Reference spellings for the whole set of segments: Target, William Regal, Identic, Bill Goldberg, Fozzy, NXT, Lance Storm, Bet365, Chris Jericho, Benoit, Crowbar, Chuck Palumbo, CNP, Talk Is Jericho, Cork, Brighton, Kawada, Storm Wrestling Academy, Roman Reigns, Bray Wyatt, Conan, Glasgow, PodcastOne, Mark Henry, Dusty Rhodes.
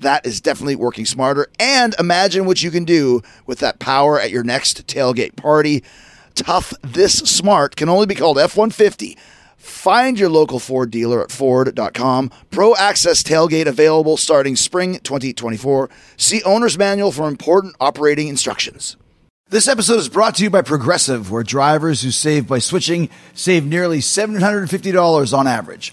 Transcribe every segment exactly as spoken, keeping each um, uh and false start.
That is definitely working smarter. And imagine what you can do with that power at your next tailgate party. Tough this smart can only be called F one fifty. Find your local Ford dealer at Ford dot com. Pro Access tailgate available starting spring twenty twenty-four. See owner's manual for important operating instructions. This episode is brought to you by Progressive, where drivers who save by switching save nearly seven hundred fifty dollars on average.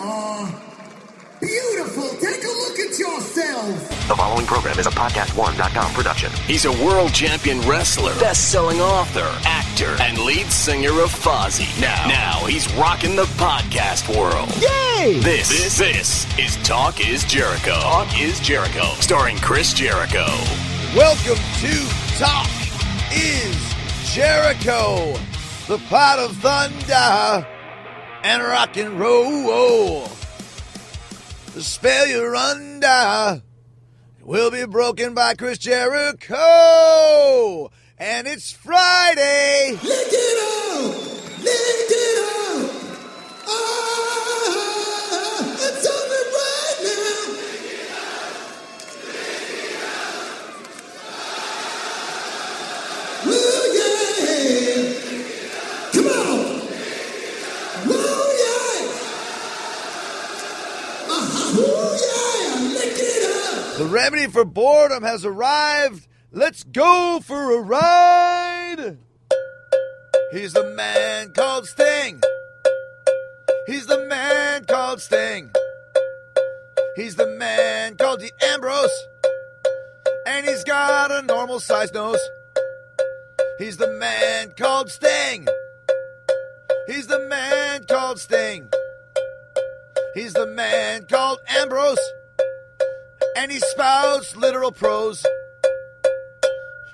are beautiful. Take a look at yourself. The following program is a podcast one dot com production. He's a world champion wrestler, best-selling author, actor, and lead singer of Fozzy. Now, now he's rocking the podcast world. Yay! This, this, this is Talk Is Jericho. Talk Is Jericho, starring Chris Jericho. Welcome to Talk Is Jericho, the pot of thunder and rock and roll. The spell you're under will be broken by Chris Jericho, and it's Friday. Lick it up, lick it up. Ah, it's happening right now. Lick it up, lick it up. Ah, oh yeah! Come on! Oh yeah! Oh yeah! Lick it up. The remedy for boredom has arrived. Let's go for a ride. He's the man called Sting. He's the man called Sting. He's the man called Dean Ambrose. And he's got a normal sized nose. He's the man called Sting. He's the man called Sting. He's the man called Ambrose. And he spouts literal prose.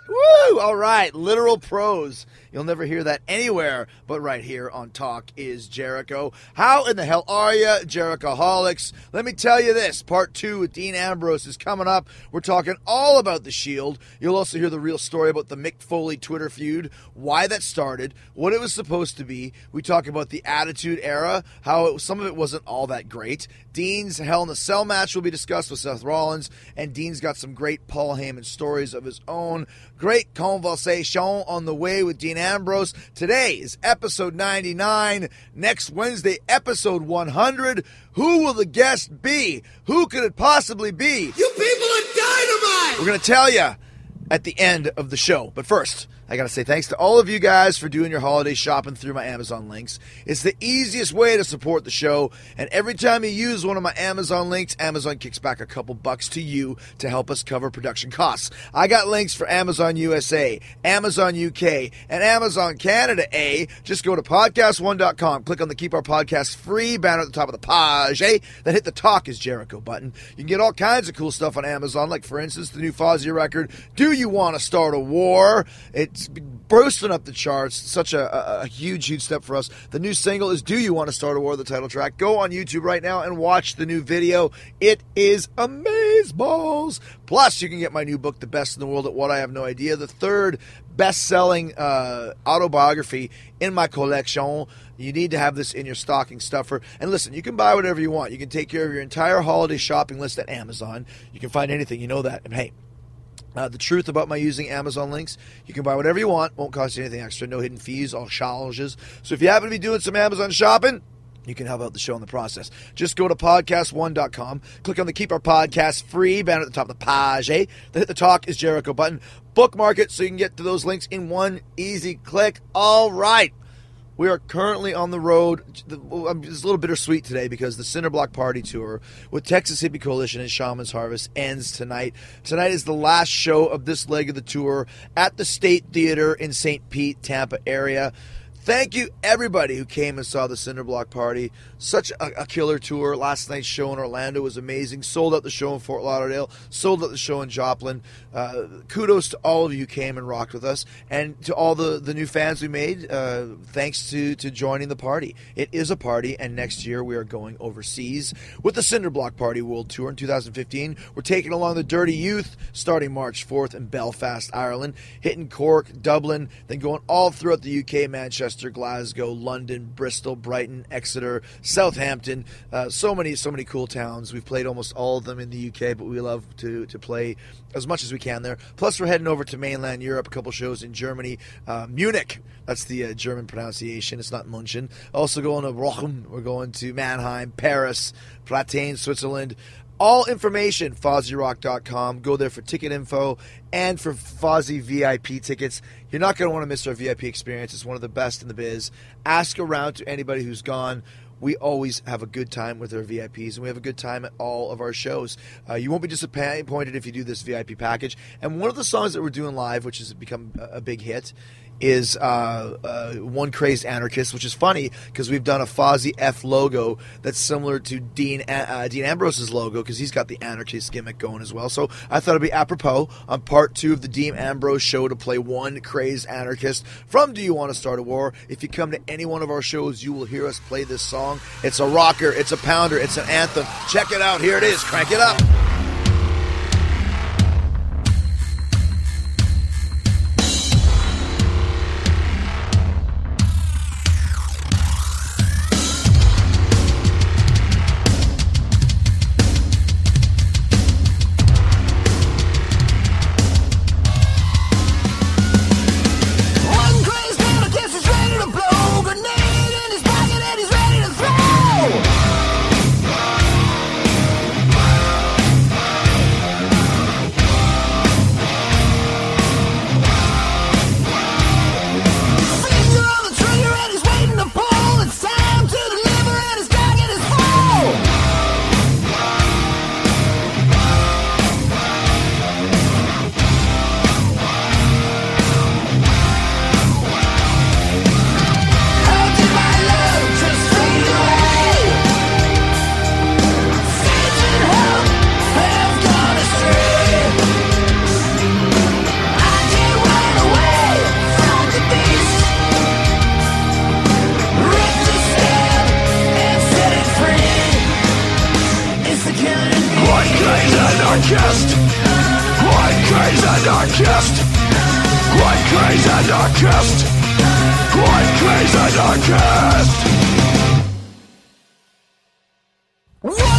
Woo! All right, literal prose. You'll never hear that anywhere but right here on Talk Is Jericho. How in the hell are you, Jerichoholics? Let me tell you this. Part two with Dean Ambrose is coming up. We're talking all about The Shield. You'll also hear the real story about the Mick Foley Twitter feud, why that started, what it was supposed to be. We talk about the Attitude Era, how it, some of it wasn't all that great. Dean's Hell in a Cell match will be discussed with Seth Rollins, and Dean's got some great Paul Heyman stories of his own. Great conversation on the way with Dean Ambrose. Today is episode ninety-nine. Next Wednesday, episode one hundred. Who will the guest be? Who could it possibly be? You people are dynamite! We're going to tell you at the end of the show. But first, I got to say thanks to all of you guys for doing your holiday shopping through my Amazon links. It's the easiest way to support the show, and every time you use one of my Amazon links, Amazon kicks back a couple bucks to you to help us cover production costs. I got links for Amazon U S A, Amazon U K, and Amazon Canada, eh? Just go to podcast one dot com, click on the Keep Our Podcast Free banner at the top of the page, eh? Then hit the Talk Is Jericho button. You can get all kinds of cool stuff on Amazon, like, for instance, the new Fozzy record, Do You Want to Start a War? It's bursting up the charts. Such a, a, a huge, huge step for us. The new single is Do You Want to Start a War, the title track. Go on YouTube right now and watch the new video. It is amazeballs. Plus, you can get my new book, The Best in the World at What I Have No Idea, the third best-selling uh, autobiography in my collection. You need to have this in your stocking stuffer. And listen, you can buy whatever you want. You can take care of your entire holiday shopping list at Amazon. You can find anything. You know that. And hey, Uh, the truth about my using Amazon links, you can buy whatever you want. Won't cost you anything extra. No hidden fees, all challenges. So if you happen to be doing some Amazon shopping, you can help out the show in the process. Just go to podcast one dot com, click on the Keep Our Podcast Free banner at the top of the page, eh? Then hit the Talk Is Jericho button, bookmark it so you can get to those links in one easy click. All right. We are currently on the road. It's a little bittersweet today because the Cinderblock Party Tour with Texas Hippie Coalition and Shaman's Harvest ends tonight. Tonight is the last show of this leg of the tour at the State Theater in Saint Pete, Tampa area. Thank you, everybody who came and saw the Cinderblock Party. Such a, a killer tour. Last night's show in Orlando was amazing. Sold out the show in Fort Lauderdale. Sold out the show in Joplin. Uh, kudos to all of you who came and rocked with us. And to all the, the new fans we made, uh, thanks to, to joining the party. It is a party, and next year we are going overseas with the Cinderblock Party World Tour in two thousand fifteen. We're taking along the Dirty Youth starting March fourth in Belfast, Ireland. Hitting Cork, Dublin, then going all throughout the U K, Manchester, Glasgow, London, Bristol, Brighton, Exeter, Southampton, uh, so many, so many cool towns. We've played almost all of them in the U K, but we love to to play as much as we can there. Plus, we're heading over to mainland Europe, a couple shows in Germany, uh, Munich. That's the uh, German pronunciation. It's not München. Also going to Bochum. We're going to Mannheim, Paris, Platane, Switzerland. All information, fozzy rock dot com. Go there for ticket info and for Fozzy V I P tickets. You're not going to want to miss our V I P experience. It's one of the best in the biz. Ask around to anybody who's gone. We always have a good time with our V I Ps, and we have a good time at all of our shows. Uh, you won't be disappointed if you do this V I P package. And one of the songs that we're doing live, which has become a big hit, is uh, uh, One Crazed Anarchist, which is funny because we've done a Fozzy F logo that's similar to Dean uh, Dean Ambrose's logo because he's got the anarchist gimmick going as well. So I thought it'd be apropos on part two of the Dean Ambrose show to play One Crazed Anarchist from Do You Want to Start a War? If you come to any one of our shows, you will hear us play this song. It's a rocker, it's a pounder, it's an anthem. Check it out. Here it is. Crank it up. What?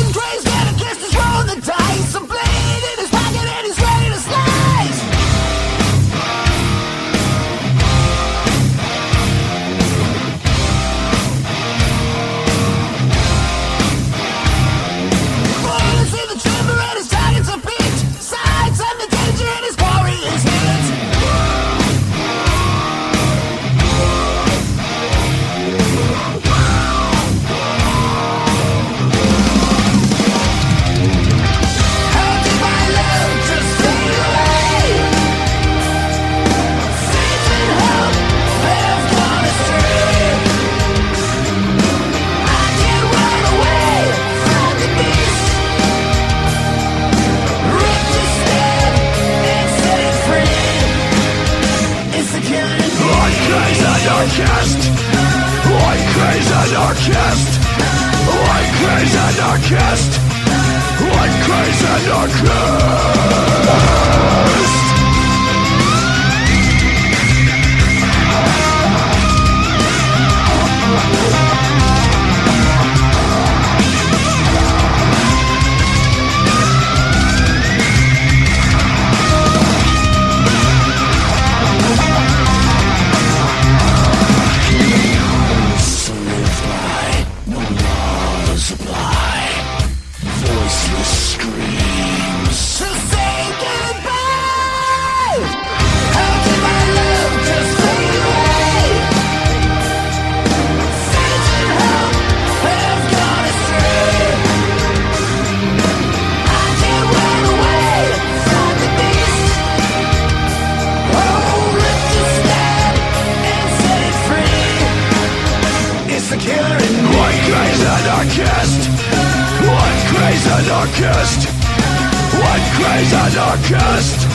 anarchist.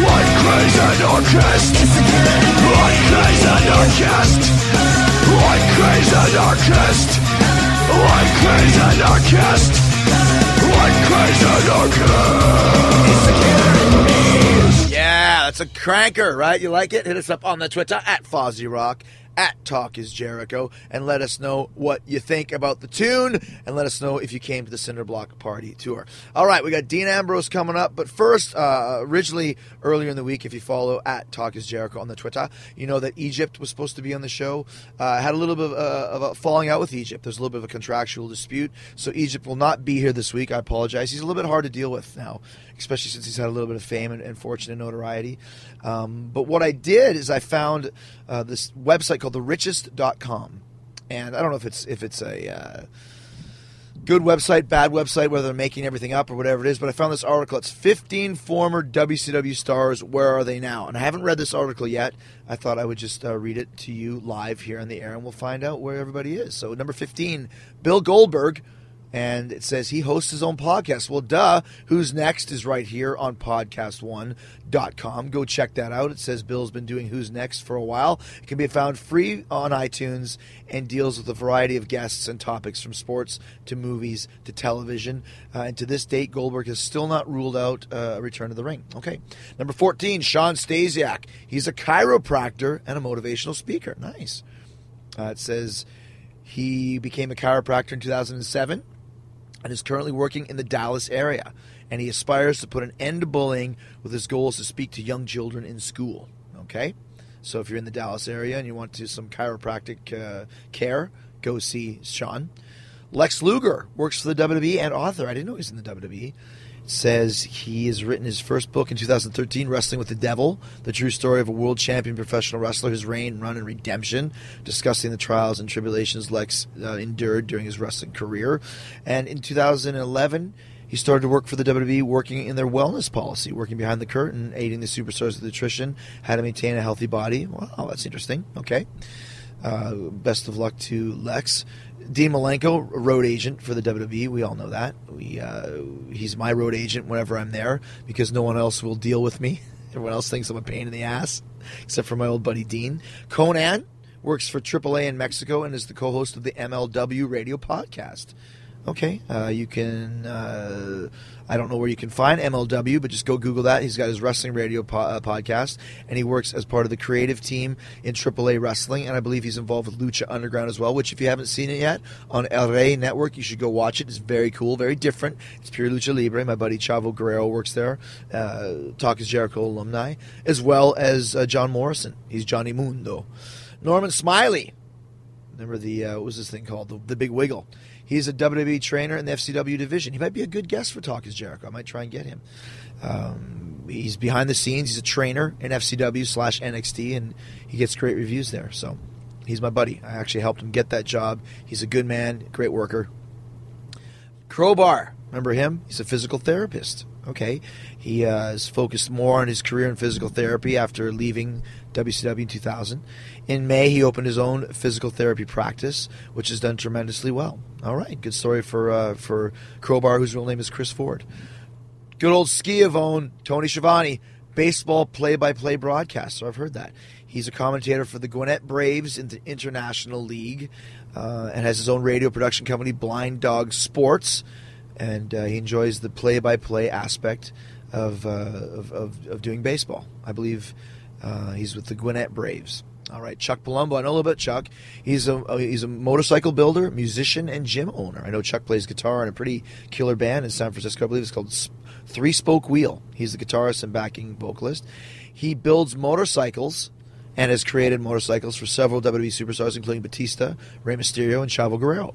One crazy anarchist. One crazy anarchist. One crazy anarchist. One crazy anarchist. One crazy anarchist. Yeah, that's a cranker, right? You like it? Hit us up on the Twitter at Fozzy Rock, at Talk Is Jericho, and let us know what you think about the tune, and let us know if you came to the Cinderblock Party Tour. All right, we got Dean Ambrose coming up, but first, uh, originally earlier in the week, if you follow at Talk Is Jericho on the Twitter, you know that Egypt was supposed to be on the show. Uh, had a little bit of, uh, of a falling out with Egypt. There's a little bit of a contractual dispute, so Egypt will not be here this week. I apologize. He's a little bit hard to deal with now, especially since he's had a little bit of fame and, and fortune and notoriety. Um, but what I did is I found uh, this website called the richest dot com, and I don't know if it's if it's a uh, good website, bad website, whether they're making everything up or whatever it is, but I found this article. It's fifteen former W C W stars, where are they now? And I haven't read this article yet. I thought I would just uh, read it to you live here on the air, and we'll find out where everybody is. So number fifteen, Bill Goldberg, and it says he hosts his own podcast. Well, duh. Who's Next is right here on podcast one dot com. Go check that out. It says Bill's been doing Who's Next for a while. It can be found free on iTunes and deals with a variety of guests and topics from sports to movies to television. Uh, and to this date, Goldberg has still not ruled out a uh, return to the ring. Okay. Number fourteen, Sean Stasiak. He's a chiropractor and a motivational speaker. Nice. Uh, it says he became a chiropractor in two thousand seven. And is currently working in the Dallas area, and he aspires to put an end to bullying with his goal is to speak to young children in school. Okay, so if you're in the Dallas area and you want to some chiropractic uh, care, go see Sean. Lex Luger works for the W W E and author. I didn't know he's in the W W E. Says he has written his first book in two thousand thirteen, Wrestling with the Devil, the true story of a world champion professional wrestler, his reign, run, and redemption, discussing the trials and tribulations Lex uh, endured during his wrestling career. And in two thousand eleven, he started to work for the W W E, working in their wellness policy, working behind the curtain, aiding the superstars with nutrition, how to maintain a healthy body. Wow, that's interesting. Okay. Uh, best of luck to Lex. Dean Malenko, road agent for the W W E. We all know that. We, uh, he's my road agent whenever I'm there because no one else will deal with me. Everyone else thinks I'm a pain in the ass, except for my old buddy Dean. Conan works for triple A in Mexico and is the co-host of the M L W radio podcast. Okay, uh, you can, uh, I don't know where you can find M L W, but just go Google that. He's got his wrestling radio po- uh, podcast, and he works as part of the creative team in triple A Wrestling, and I believe he's involved with Lucha Underground as well, which if you haven't seen it yet, on El Rey Network, you should go watch it. It's very cool, very different. It's pure Lucha Libre. My buddy Chavo Guerrero works there, uh, Talk Is Jericho alumni, as well as uh, John Morrison. He's Johnny Mundo. Norman Smiley. Remember the, uh, what was this thing called? The, the Big Wiggle. He's a W W E trainer in the F C W division. He might be a good guest for Talk Is Jericho. I might try and get him. Um, he's behind the scenes. He's a trainer in F C W slash N X T, and he gets great reviews there. So he's my buddy. I actually helped him get that job. He's a good man, great worker. Crowbar. Remember him? He's a physical therapist. Okay. He uh, is focused more on his career in physical therapy after leaving W C W in two thousand. In May, he opened his own physical therapy practice, which has done tremendously well. All right. Good story for uh, for Crowbar, whose real name is Chris Ford. Good old Ski-Avone, Tony Schiavone, baseball play-by-play broadcaster. I've heard that. He's a commentator for the Gwinnett Braves in the International League uh, and has his own radio production company, Blind Dog Sports. And uh, he enjoys the play-by-play aspect of, uh, of, of of doing baseball. I believe uh, he's with the Gwinnett Braves. All right, Chuck Palumbo. I know a little bit, Chuck. He's a he's a motorcycle builder, musician, and gym owner. I know Chuck plays guitar in a pretty killer band in San Francisco. I believe it's called Three Spoke Wheel. He's the guitarist and backing vocalist. He builds motorcycles and has created motorcycles for several W W E superstars, including Batista, Rey Mysterio, and Chavo Guerrero.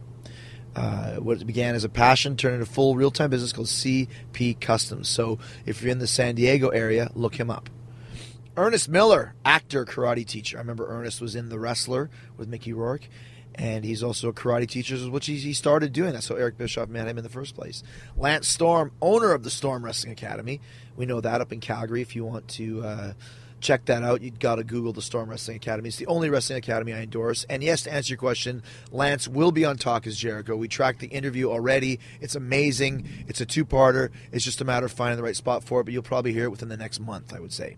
Uh, what began as a passion turned into a full real-time business called C P Customs. So if you're in the San Diego area, look him up. Ernest Miller, actor, karate teacher. I remember Ernest was in The Wrestler with Mickey Rourke, and he's also a karate teacher, which he started doing. That's how Eric Bischoff met him in the first place. Lance Storm, owner of the Storm Wrestling Academy. We know that up in Calgary if you want to... Uh, check that out. You've got to Google the Storm Wrestling Academy. It's the only wrestling academy I endorse. And yes, to answer your question, Lance will be on Talk Is Jericho. We tracked the interview already. It's amazing. It's a two-parter. It's just a matter of finding the right spot for it, but you'll probably hear it within the next month, I would say.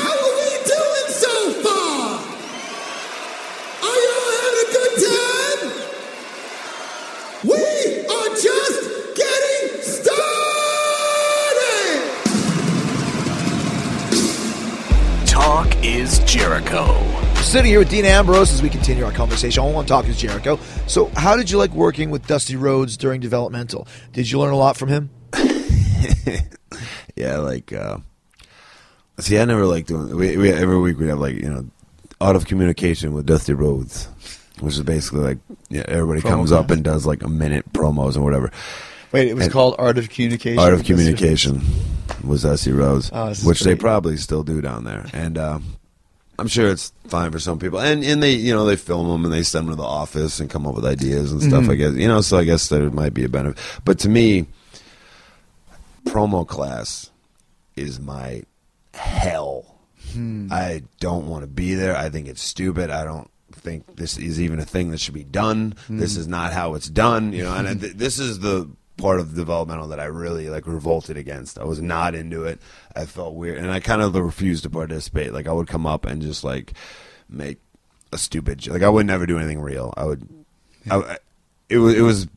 Talk Is Jericho. We're sitting here with Dean Ambrose as we continue our conversation on Talk Is Jericho. So how did you like working with Dusty Rhodes during developmental? Did you learn a lot from him? yeah, like, uh, see, I never liked doing, we, we, every week we'd have like, you know, Art of Communication with Dusty Rhodes, which is basically like, yeah, everybody Promo comes up and does like a minute promos and whatever. Wait, it was and called Art of Communication? Art of Communication was Dusty Rhodes, oh, which they probably still do down there. And uh, I'm sure it's fine for some people. And, and they, you know, they film them and they send them to the office and come up with ideas and stuff, mm-hmm. I guess. You know, so I guess there might be a benefit. But to me, promo class is my hell. Hmm. I don't want to be there. I think it's stupid. I don't. Think this is even a thing that should be done. Mm. This is not how it's done, you know. And I, th- this is the part of the developmental that I really like revolted against. I was not into it. I felt weird, and I kind of refused to participate. Like I would come up and just like make a stupid. Like I would never do anything real. I would. Yeah. I, it was. It was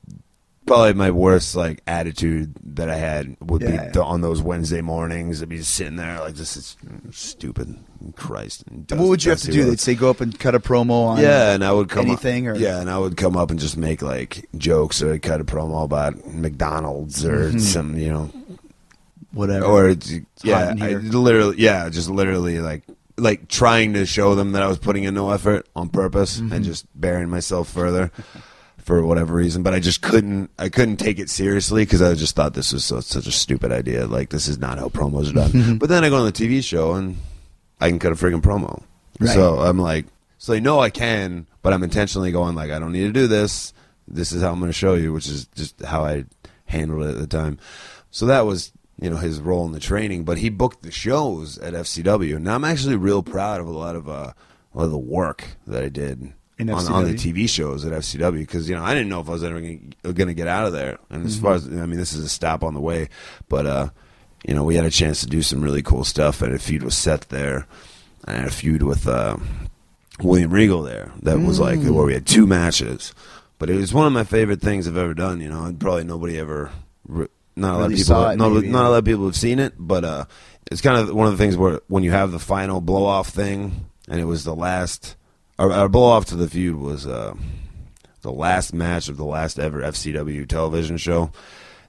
probably my worst like attitude that I had would yeah, be yeah. The, on those Wednesday mornings. I'd be just sitting there like this is stupid. Christ. And Dust, what would you Dusty have to do? Road. They'd say go up and cut a promo on yeah, and I would come anything? Up, or? Yeah, and I would come up and just make like jokes or cut a promo about McDonald's or mm-hmm. some, you know. Whatever. Or it's yeah, I literally, yeah, just literally like like trying to show them that I was putting in no effort on purpose mm-hmm. and just burying myself further for whatever reason. But I just couldn't, I couldn't take it seriously because I just thought this was so, such a stupid idea. Like this is not how promos are done. But then I go on the T V show and I can cut a friggin' promo. Right. So I'm like, so they know I can, but I'm intentionally going like, I don't need to do this. This is how I'm going to show you, which is just how I handled it at the time. So that was, you know, his role in the training, but he booked the shows at F C W. Now I'm actually real proud of a lot of, uh, a lot of the work that I did on, on the T V shows at F C W because, you know, I didn't know if I was ever going to get out of there. And as mm-hmm. far as, I mean, this is a stop on the way, but, uh, you know, we had a chance to do some really cool stuff. I had a feud with Seth there. I had a feud with uh, William Regal there. That mm. was like where we had two matches. But it was one of my favorite things I've ever done. You know, and probably nobody ever, re- not a lot really of people, it, not, maybe, not yeah. a lot of people have seen it. But uh, it's kind of one of the things where when you have the final blow off thing, and it was the last. Our, our blow off to the feud was uh, the last match of the last ever F C W television show.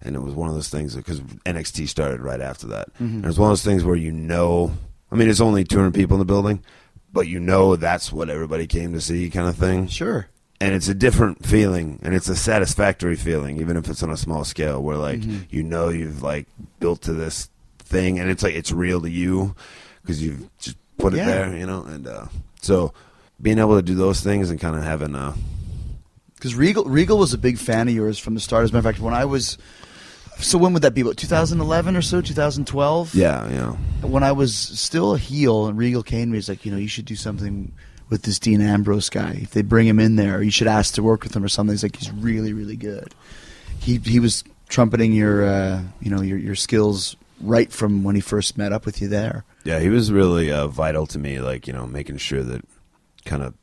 And it was one of those things because N X T started right after that. Mm-hmm. And it was one of those things where you know, I mean, it's only two hundred people in the building, but you know that's what everybody came to see kind of thing. Sure. And it's a different feeling, and it's a satisfactory feeling, even if it's on a small scale, where, like, mm-hmm. you know you've, like, built to this thing, and it's, like, it's real to you because you've just put it yeah. there, you know? And uh, so being able to do those things and kind of having a... Because Regal, Regal was a big fan of yours from the start. As a matter of fact, when I was... So when would that be? About two thousand eleven or so, two thousand twelve? Yeah, yeah. When I was still a heel and Regal came to me, he's like, you know, you should do something with this Dean Ambrose guy. If they bring him in there, you should ask to work with him or something. He's like, he's really, really good. He he was trumpeting your, uh, you know, your your skills right from when he first met up with you there. Yeah, he was really uh, vital to me, like, you know, making sure that kind of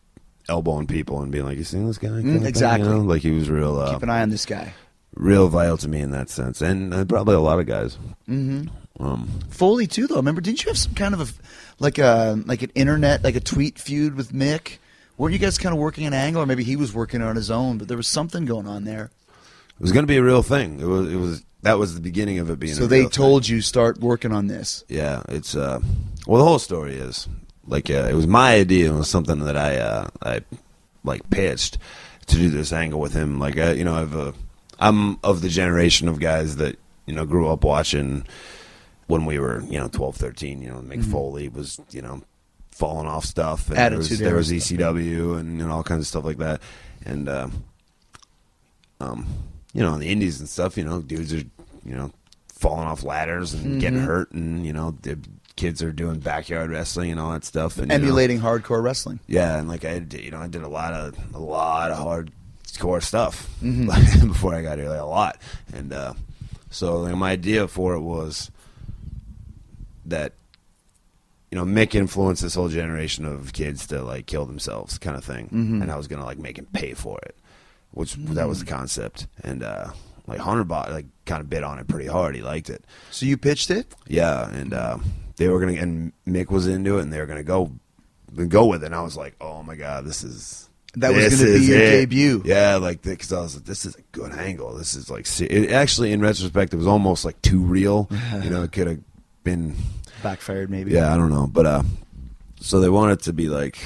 elbowing people and being like, you seen this guy? Mm, exactly. You know? Like he was real. Uh, Keep an eye on this guy. Real vital to me in that sense, and uh, probably a lot of guys. Mm-hmm. Um, Foley too, though. Remember, didn't you have some kind of a, like a like an internet, like a tweet feud with Mick? Weren't you guys kind of working an angle, or maybe he was working on his own? But there was something going on there. It was going to be a real thing. It was. It was. That was the beginning of it being. So a they real told thing. You start working on this. Yeah, it's. Uh, well, the whole story is Like uh, it was my idea. It was something that I uh, I like pitched to do this angle with him. Like I, you know, I've uh, I'm of the generation of guys that you know grew up watching when we were you know twelve, thirteen. You know, Mick mm-hmm. Foley was you know falling off stuff. And Attitude there was, there was E C W and, and all kinds of stuff like that. And uh, um, you know, in the Indies and stuff, you know, dudes are you know falling off ladders and mm-hmm. getting hurt, and you know they're kids are doing backyard wrestling and all that stuff, and emulating you know, hardcore wrestling. Yeah, and like I, you know, I did a lot of a lot of hardcore stuff mm-hmm. before I got here, like a lot. And uh, so, like, my idea for it was that you know Mick influenced this whole generation of kids to like kill themselves, kind of thing. Mm-hmm. And I was gonna like make him pay for it, which mm-hmm. that was the concept. And uh, like Hunter bought like kind of bit on it pretty hard. He liked it. So you pitched it? Yeah, and. Uh, They were gonna, and Mick was into it, and they were gonna go, go with it. And I was like, "Oh my god, this is that was gonna be your it. debut." Yeah, like because I was like, "This is a good angle. This is like it, actually, in retrospect, it was almost like too real. You know, it could have been backfired, maybe. Yeah, I don't know, but uh, so they wanted it to be like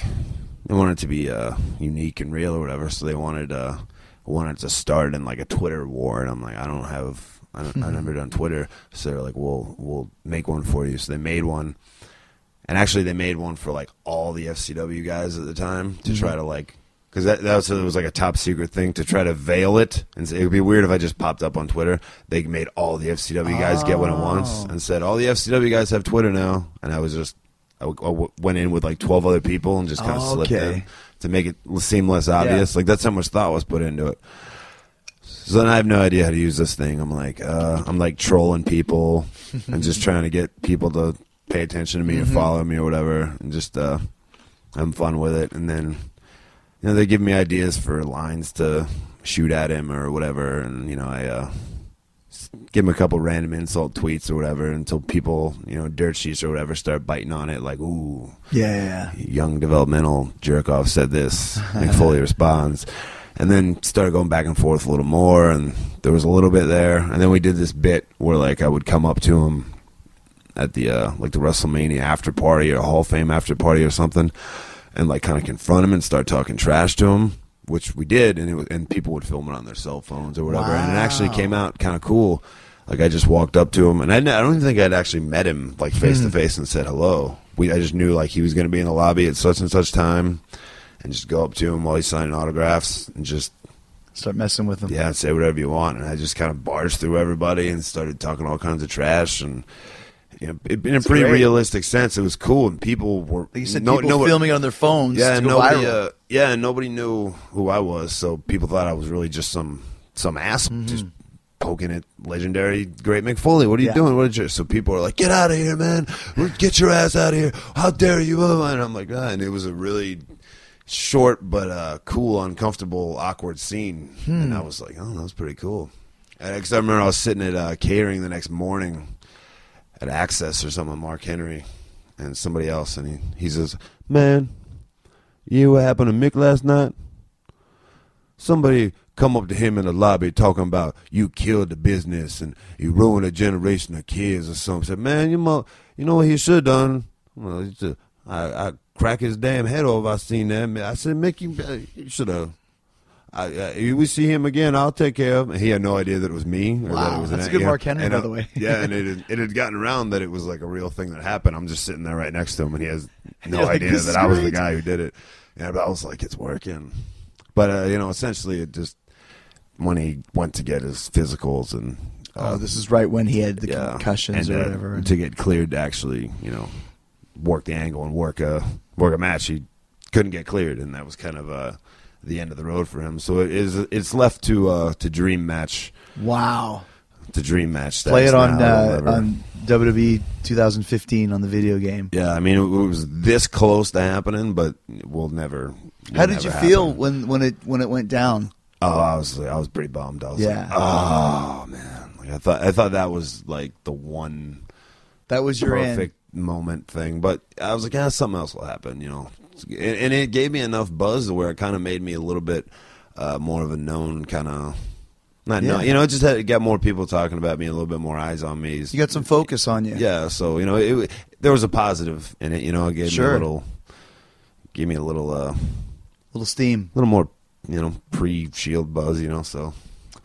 they wanted it to be uh unique and real or whatever. So they wanted uh wanted to start in like a Twitter war, and I'm like, I don't have. I don't, I've never done Twitter, so they're like, "We'll we'll make one for you." So they made one, and actually they made one for like all the F C W guys at the time to mm-hmm. try to like, because that that was, it was like a top secret thing to try to veil it, and say, it would be weird if I just popped up on Twitter. They made all the F C W guys oh. get one at once and said, "All the F C W guys have Twitter now," and I was just I, I went in with like twelve other people and just kind of oh, slipped okay. in to make it seem less obvious. Yeah. Like that's how much thought was put into it. So then I have no idea how to use this thing. I'm like, uh, I'm like trolling people and just trying to get people to pay attention to me mm-hmm. or follow me or whatever, and just uh, having fun with it. And then, you know, they give me ideas for lines to shoot at him or whatever, and you know, I uh, give him a couple random insult tweets or whatever until people, you know, dirt sheets or whatever start biting on it, like, ooh, yeah, young developmental jerk off said this. Mick Foley responds. And then started going back and forth a little more, and there was a little bit there. And then we did this bit where, like, I would come up to him at the, uh, like, the WrestleMania after party or Hall of Fame after party or something, and, like, kind of confront him and start talking trash to him, which we did. And it was, and people would film it on their cell phones or whatever. Wow. And it actually came out kind of cool. Like, I just walked up to him, and I, I don't even think I'd actually met him, like, face-to-face and said hello. We I just knew, like, he was going to be in the lobby at such and such time. And just go up to him while he's signing autographs and just start messing with him. Yeah, say whatever you want. And I just kind of barged through everybody and started talking all kinds of trash. And you know, it, in a pretty great. realistic sense, it was cool. And people were you said no, people no, filming it on their phones. Yeah, and nobody, uh, yeah, and nobody knew who I was, so people thought I was really just some some asshole mm-hmm. just poking at legendary great Mick Foley. What are you yeah. doing? What you? So people were like, "Get out of here, man! Get your ass out of here! How dare you!" And I'm like, ah. and it was a really short but uh, cool, uncomfortable, awkward scene, hmm. and I was like, "Oh, that was pretty cool." Because I remember I was sitting at uh, catering the next morning at Access or something, Mark Henry and somebody else, and he he says, "Man, you hear what happened to Mick last night? Somebody come up to him in the lobby talking about you killed the business and you ruined a generation of kids or something." I said, "Man, you mo- you know what he should have done? Well, he should, I." I crack his damn head off. I seen that. I said, "Mick, you, you should have. If we see him again, I'll take care of him." And he had no idea that it was me. Or wow, that it was that's a good Mark Henry, and by I, the way. yeah, and it had, it had gotten around that it was like a real thing that happened. I'm just sitting there right next to him, and he has no like idea that straight. I was the guy who did it. And I was like, it's working. But, uh, you know, essentially it just, when he went to get his physicals and. Uh, oh, this is right when he had the yeah, concussions and, or whatever. Uh, to get cleared to actually, you know, work the angle and work a work a match. He couldn't get cleared, and that was kind of uh, the end of the road for him. So it is it's left to uh, to dream match. Wow, to dream match. Play it on uh, on W W E twenty fifteen on the video game. Yeah, I mean it, it was this close to happening, but we'll never. How did you feel when, when it when it went down? Oh, I was I was pretty bummed. I was yeah. like, oh man, like I thought I thought that was like the one. That was your perfect end. moment thing, but I was like, ah, something else will happen, you know. And, and it gave me enough buzz to where it kind of made me a little bit uh, more of a known kind of, not yeah. known, you know. It just had, it got more people talking about me, a little bit more eyes on me. You got some focus on you, yeah. So you know, it, there was a positive in it, you know. It gave sure. me a little, gave me a little, uh, little steam, a little more, you know, pre-Shield buzz, you know. So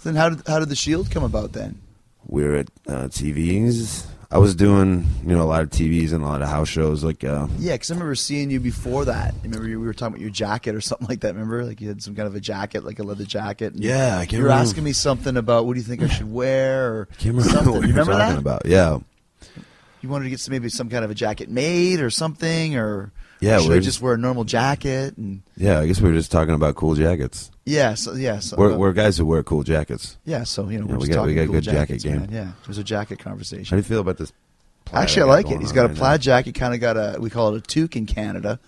then, how did how did the Shield come about then? We were at uh, T Vs. I was doing, you know, a lot of T Vs and a lot of house shows. Like, uh, yeah, because I remember seeing you before that. I remember you, we were talking about your jacket or something like that. Remember, like you had some kind of a jacket, like a leather jacket. And yeah, I can't. You were remember. asking me something about what do you think I should wear? Or I can't remember something. what you remember talking that? about. Yeah, you wanted to get some, maybe some kind of a jacket made or something, or yeah, or should we just, just wear a normal jacket? And yeah, I guess we were just talking about cool jackets. Yeah, so yeah, so, we're, we're guys who wear cool jackets. Yeah, so you know, we're yeah, we got we got a cool good jackets, jacket game. Man. Yeah, there's a jacket conversation. How do you feel about this? Actually, I like it. He's got a right plaid now. jacket. Kind of got a we call it a toque in Canada,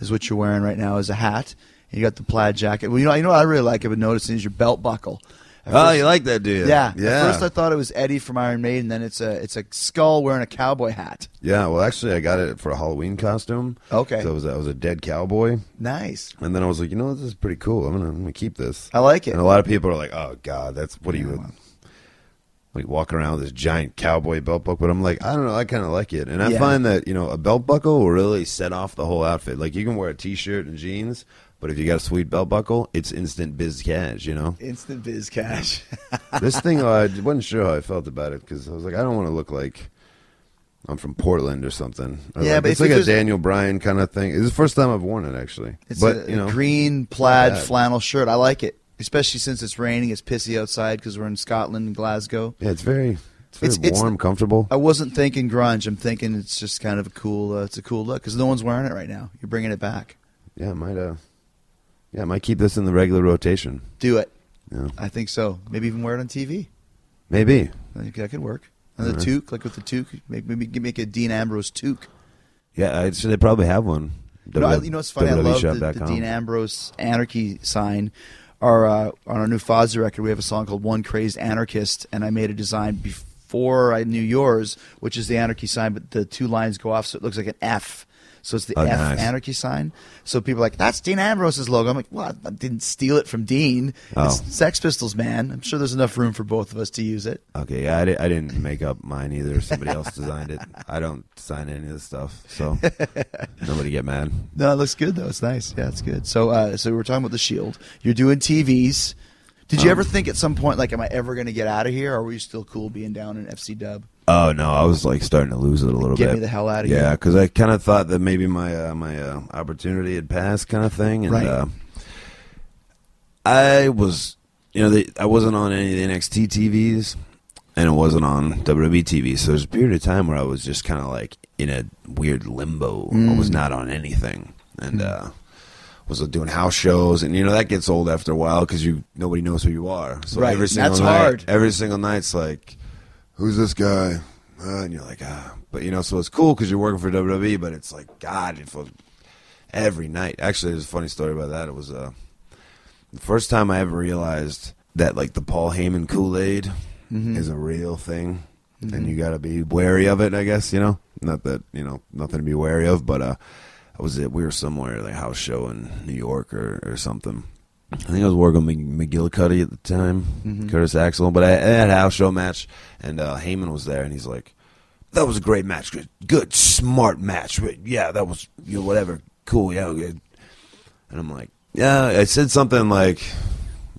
is what you're wearing right now, is a hat. And you got the plaid jacket. Well, you know, you know, what I really like. I've been noticing is your belt buckle. At oh, first, you like that, do you? Yeah. yeah. At first, I thought it was Eddie from Iron Maiden. Then it's a it's a skull wearing a cowboy hat. Yeah. Well, actually, I got it for a Halloween costume. Okay. So I was I was a dead cowboy. Nice. And then I was like, you know, this is pretty cool. I'm gonna, I'm gonna keep this. I like it. And a lot of people are like, oh God, that's what are you yeah. like walking around with this giant cowboy belt buckle? But I'm like, I don't know, I kind of like it. And I yeah. find that, you know, a belt buckle will really set off the whole outfit. Like you can wear a t-shirt and jeans. But if you got a sweet belt buckle, it's instant biz cash, you know? Instant biz cash. This thing, I wasn't sure how I felt about it because I was like, I don't want to look like I'm from Portland or something. Or yeah, like, but it's like a Daniel Bryan kind of thing. It's the first time I've worn it, actually. It's but, a, you know, a green plaid yeah. flannel shirt. I like it, especially since it's raining. It's pissy outside because we're in Scotland and Glasgow. Yeah, it's very... It's, it's warm, it's, comfortable. I wasn't thinking grunge. I'm thinking it's just kind of a cool, uh, it's a cool look because no one's wearing it right now. You're bringing it back. Yeah, it might... Uh, Yeah, I might keep this in the regular rotation. Do it. Yeah. I think so. Maybe even wear it on T V. Maybe. I think that could work. And the right. toque, like with the toque, make, maybe make a Dean Ambrose toque. Yeah, I, so they probably have one. You know, I, you know it's funny. I love the, the Dean Ambrose Anarchy sign. Our uh, on our new Fozzy record, we have a song called One Crazed Anarchist, and I made a design before I knew yours, which is the Anarchy sign, but the two lines go off, so it looks like an F. So it's the oh, F nice. Anarchy sign. So people are like, that's Dean Ambrose's logo. I'm like, well, I didn't steal it from Dean. Oh. It's Sex Pistols, man. I'm sure there's enough room for both of us to use it. Okay, yeah, I, di- I didn't make up mine either. Somebody else designed it. I don't sign any of this stuff, so nobody get mad. No, it looks good, though. It's nice. Yeah, it's good. So uh, so we were talking about the Shield. You're doing T Vs. Did you um, ever think at some point, like, am I ever going to get out of here, or were you still cool being down in F C W? Oh, no, I was, like, starting to lose it a little Get bit. Get me the hell out of yeah, here. Yeah, because I kind of thought that maybe my uh, my uh, opportunity had passed kind of thing. And, right. Uh, I was, you know, they, I wasn't on any of the N X T T Vs, and it wasn't on W W E T V. So there's a period of time where I was just kind of, like, in a weird limbo. Mm. I was not on anything. And uh, was doing house shows. And, you know, that gets old after a while because you nobody knows who you are. So right. every single That's night, hard. Every single night's like... Who's this guy? Uh, and you're like, ah. But, you know, so it's cool because you're working for W W E, but it's like, God, it feels every night. Actually, there's a funny story about that. It was uh, the first time I ever realized that, like, the Paul Heyman Kool-Aid mm-hmm. is a real thing. Mm-hmm. And you got to be wary of it, I guess, you know? Not that, you know, nothing to be wary of, but uh, I was at, we were somewhere, like a house show in New York or, or something. I think I was working with McGillicuddy at the time, mm-hmm. Curtis Axel, but I, I had a house show match, and uh, Heyman was there, and he's like, that was a great match, good, good smart match, yeah, that was, you know, whatever, cool, yeah, good. And I'm like, yeah, I said something like,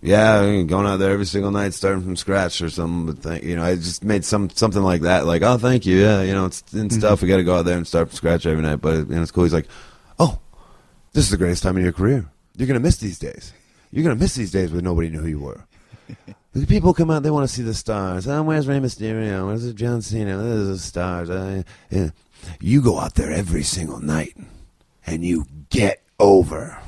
yeah, going out there every single night, starting from scratch or something, but th- you know, I just made some something like that, like, oh, thank you, yeah, you know, it's and mm-hmm. stuff, we gotta go out there and start from scratch every night, but and it's cool, he's like, oh, this is the greatest time of your career, you're gonna miss these days. You're going to miss these days where nobody knew who you were. The people come out, they want to see the stars. Oh, where's Rey Mysterio? Where's John Cena? There's the stars. Uh, yeah. You go out there every single night, and you get over.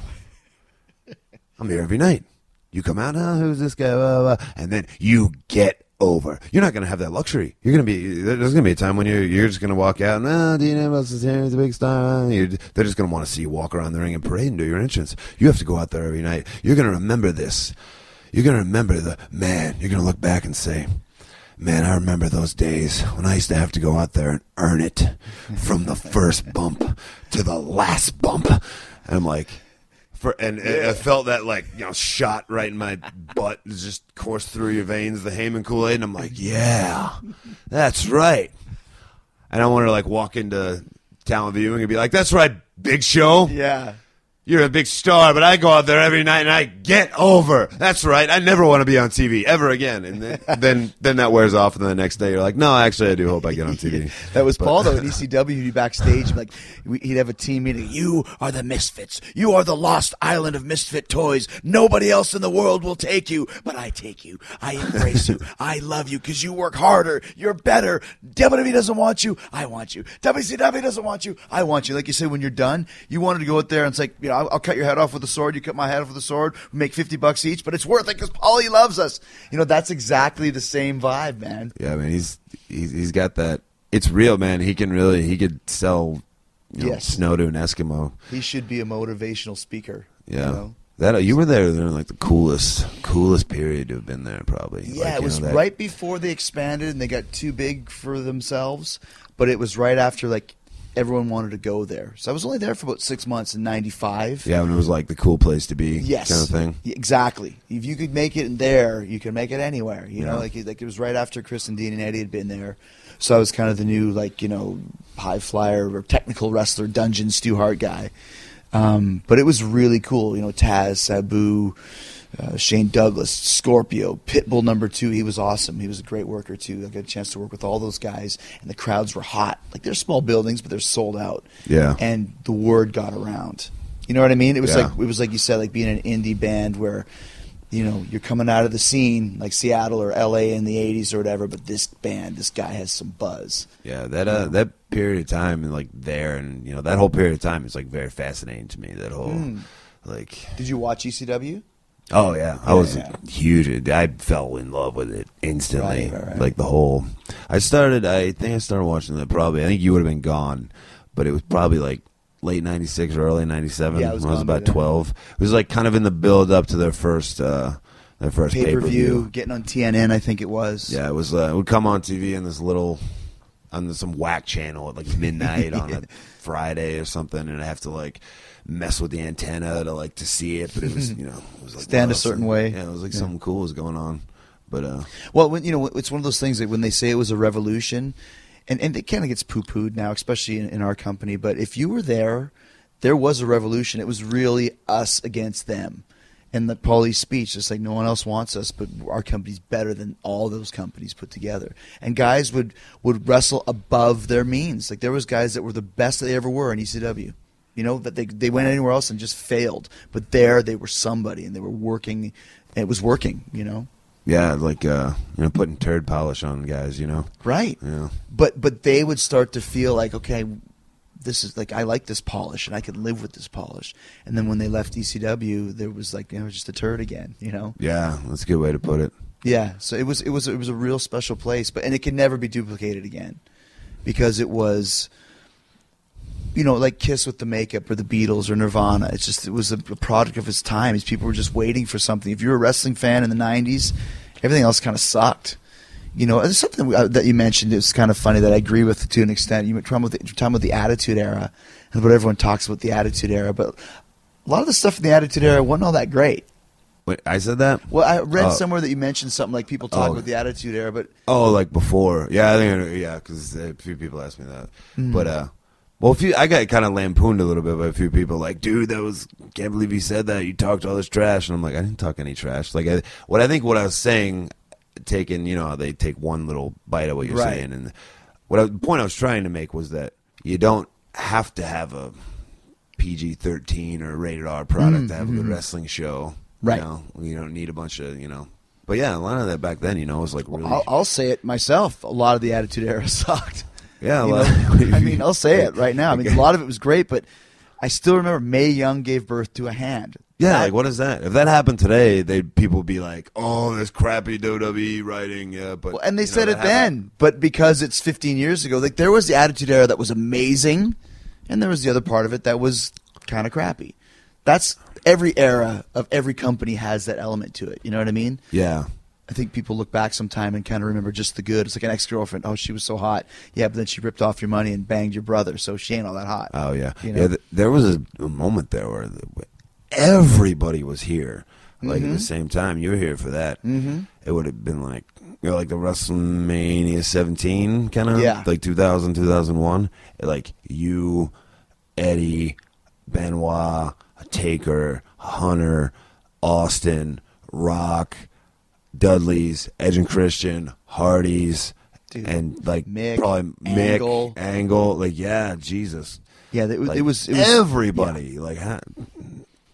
I'm here every night. You come out, oh, who's this guy? Blah, blah, blah. And then you get over. You're not going to have that luxury. You're going to be. There's going to be a time when you're, you're just going to walk out, and, oh, Dean Ambrose is here, he's a big star. You're, they're just going to want to see you walk around the ring and parade and do your entrance. You have to go out there every night. You're going to remember this. You're going to remember the man. You're going to look back and say, man, I remember those days when I used to have to go out there and earn it from the first bump to the last bump. And I'm like... For, and, and I felt that, like, you know, shot right in my butt, just coursed through your veins, the Heyman Kool-Aid, and I'm like, yeah, that's right. And I wanted to, like, walk into talent viewing and be like, that's right, Big Show. Yeah. You're a big star, but I go out there every night and I get over. That's right. I never want to be on T V ever again. And then then, then that wears off, and then the next day you're like, no, actually, I do hope I get on T V. That was but, Paul, though, at E C W. He'd be backstage. Like, he'd have a team meeting. You are the misfits. You are the lost island of misfit toys. Nobody else in the world will take you, but I take you. I embrace you. I love you because you work harder. You're better. W W E doesn't want you. I want you. W C W doesn't want you. I want you. Like you say, when you're done, you wanted to go out there and it's like, you know, I'll, I'll cut your head off with a sword. You cut my head off with a sword. We make fifty bucks each, but it's worth it because Paulie loves us. You know, that's exactly the same vibe, man. Yeah, I mean, he's he's, he's got that. It's real, man. He can really, he could sell you know, yes. snow to an Eskimo. He should be a motivational speaker. Yeah. You know? That, you were there during like the coolest, coolest period to have been there, probably. Yeah, like, it was know, that... right before they expanded and they got too big for themselves, but it was right after, like, everyone wanted to go there. So I was only there for about six months in ninety-five. Yeah, when it was like the cool place to be, yes. kind of thing. Yeah, exactly. If you could make it there, you can make it anywhere. You yeah. know, like, like it was right after Chris and Dean and Eddie had been there. So I was kind of the new, like, you know, high flyer or technical wrestler, dungeon Stu Hart guy. Um, but it was really cool. You know, Taz, Sabu, uh, Shane Douglas, Scorpio, Pitbull number two. He was awesome. He was a great worker too. I got a chance to work with all those guys, and the crowds were hot. Like, they're small buildings, but they're sold out. Yeah. And the word got around. You know what I mean? It was yeah. like it was like you said, like being an indie band where, you know, you're coming out of the scene like Seattle or L A in the eighties or whatever. But this band, this guy has some buzz. Yeah. That uh, that period of time, and like there, and you know, that whole period of time is like very fascinating to me. That whole mm. like. Did you watch E C W? Oh, yeah. I was yeah, yeah. huge. I fell in love with it instantly. Right, right, right. Like the whole... I started... I think I started watching that probably... I think you would have been gone, but it was probably like late ninety-six or early ninety-seven yeah, when I was about twelve. It. it was like kind of in the build-up to their first... Uh, their first pay-per-view. pay-per-view. Getting on T N N, I think it was. Yeah, it was... Uh, it would come on T V in this little... on some whack channel at like midnight on a Friday or something, and I have to like mess with the antenna to like to see it, but it was, you know, it was like stand a certain way. Yeah, it was like yeah. something cool was going on. But uh, well, when, you know, it's one of those things that when they say it was a revolution, and and it kind of gets poo pooed now, especially in, in our company. But if you were there, there was a revolution. It was really us against them. And the Paulie's speech, it's like no one else wants us, but our company's better than all those companies put together. And guys would, would wrestle above their means. Like there was guys that were the best that they ever were in E C W. You know, that they they went anywhere else and just failed. But there they were somebody, and they were working, and it was working, you know? Yeah, like uh, you know, putting turd polish on guys, you know? Right. Yeah. But but they would start to feel like, okay, this is like, I like this polish and I could live with this polish. And then when they left E C W, there was like, you know, just a turd again, you know? Yeah. That's a good way to put it. Yeah. So it was, it was, it was a real special place, but, and it can never be duplicated again because it was, you know, like Kiss with the makeup or the Beatles or Nirvana. It's just, it was a product of its time. These people were just waiting for something. If you were a wrestling fan in the nineties, everything else kind of sucked. You know, there's something that you mentioned. It's kind of funny that I agree with to an extent. You were talking about the, talking about the Attitude Era, and what everyone talks about the Attitude Era. But a lot of the stuff in the Attitude Era wasn't all that great. Wait, I said that? Well, I read oh. somewhere that you mentioned something like people talk oh. about the Attitude Era, but oh, like before? Yeah, I think yeah, because a few people asked me that. Mm. But uh, well, a few I got kind of lampooned a little bit by a few people. Like, dude, that was can't believe you said that. You talked all this trash, and I'm like, I didn't talk any trash. Like, I, what I think what I was saying. Taking, you know, they take one little bite of what you're right. saying, and what I, the point I was trying to make was that you don't have to have a P G thirteen or rated R product mm, to have mm-hmm. a good wrestling show, right? You know, you don't need a bunch of, you know, but yeah, a lot of that back then, you know, was like really. I'll, I'll say it myself. A lot of the Attitude Era sucked. Yeah, a lot of, I mean, I'll say it right now. I mean, a lot of it was great, but I still remember Mae Young gave birth to a hand. Yeah, like what is that? If that happened today, they people would be like, "Oh, there's crappy W W E writing." Yeah, but well, and they you know, said it happened. Then, but because it's fifteen years ago, like there was the Attitude Era that was amazing, and there was the other part of it that was kind of crappy. That's every era of every company has that element to it. You know what I mean? Yeah. I think people look back sometime and kind of remember just the good. It's like an ex-girlfriend. Oh, she was so hot. Yeah, but then she ripped off your money and banged your brother, so she ain't all that hot. Oh yeah, you know? Yeah. Th- there was a, a moment there where. The, everybody was here, like mm-hmm. at the same time. You were here for that. Mm-hmm. It would have been like you know, like the WrestleMania seventeen kind of, yeah, like two thousand, two thousand one, like you, Eddie, Benoit, Taker, Hunter, Austin, Rock, Dudley's, Edge and Christian, Hardy's, dude, and like Mick, probably Mick, Angle, Angle, like yeah, Jesus, yeah, it was, like, it, was it was everybody, yeah, like how,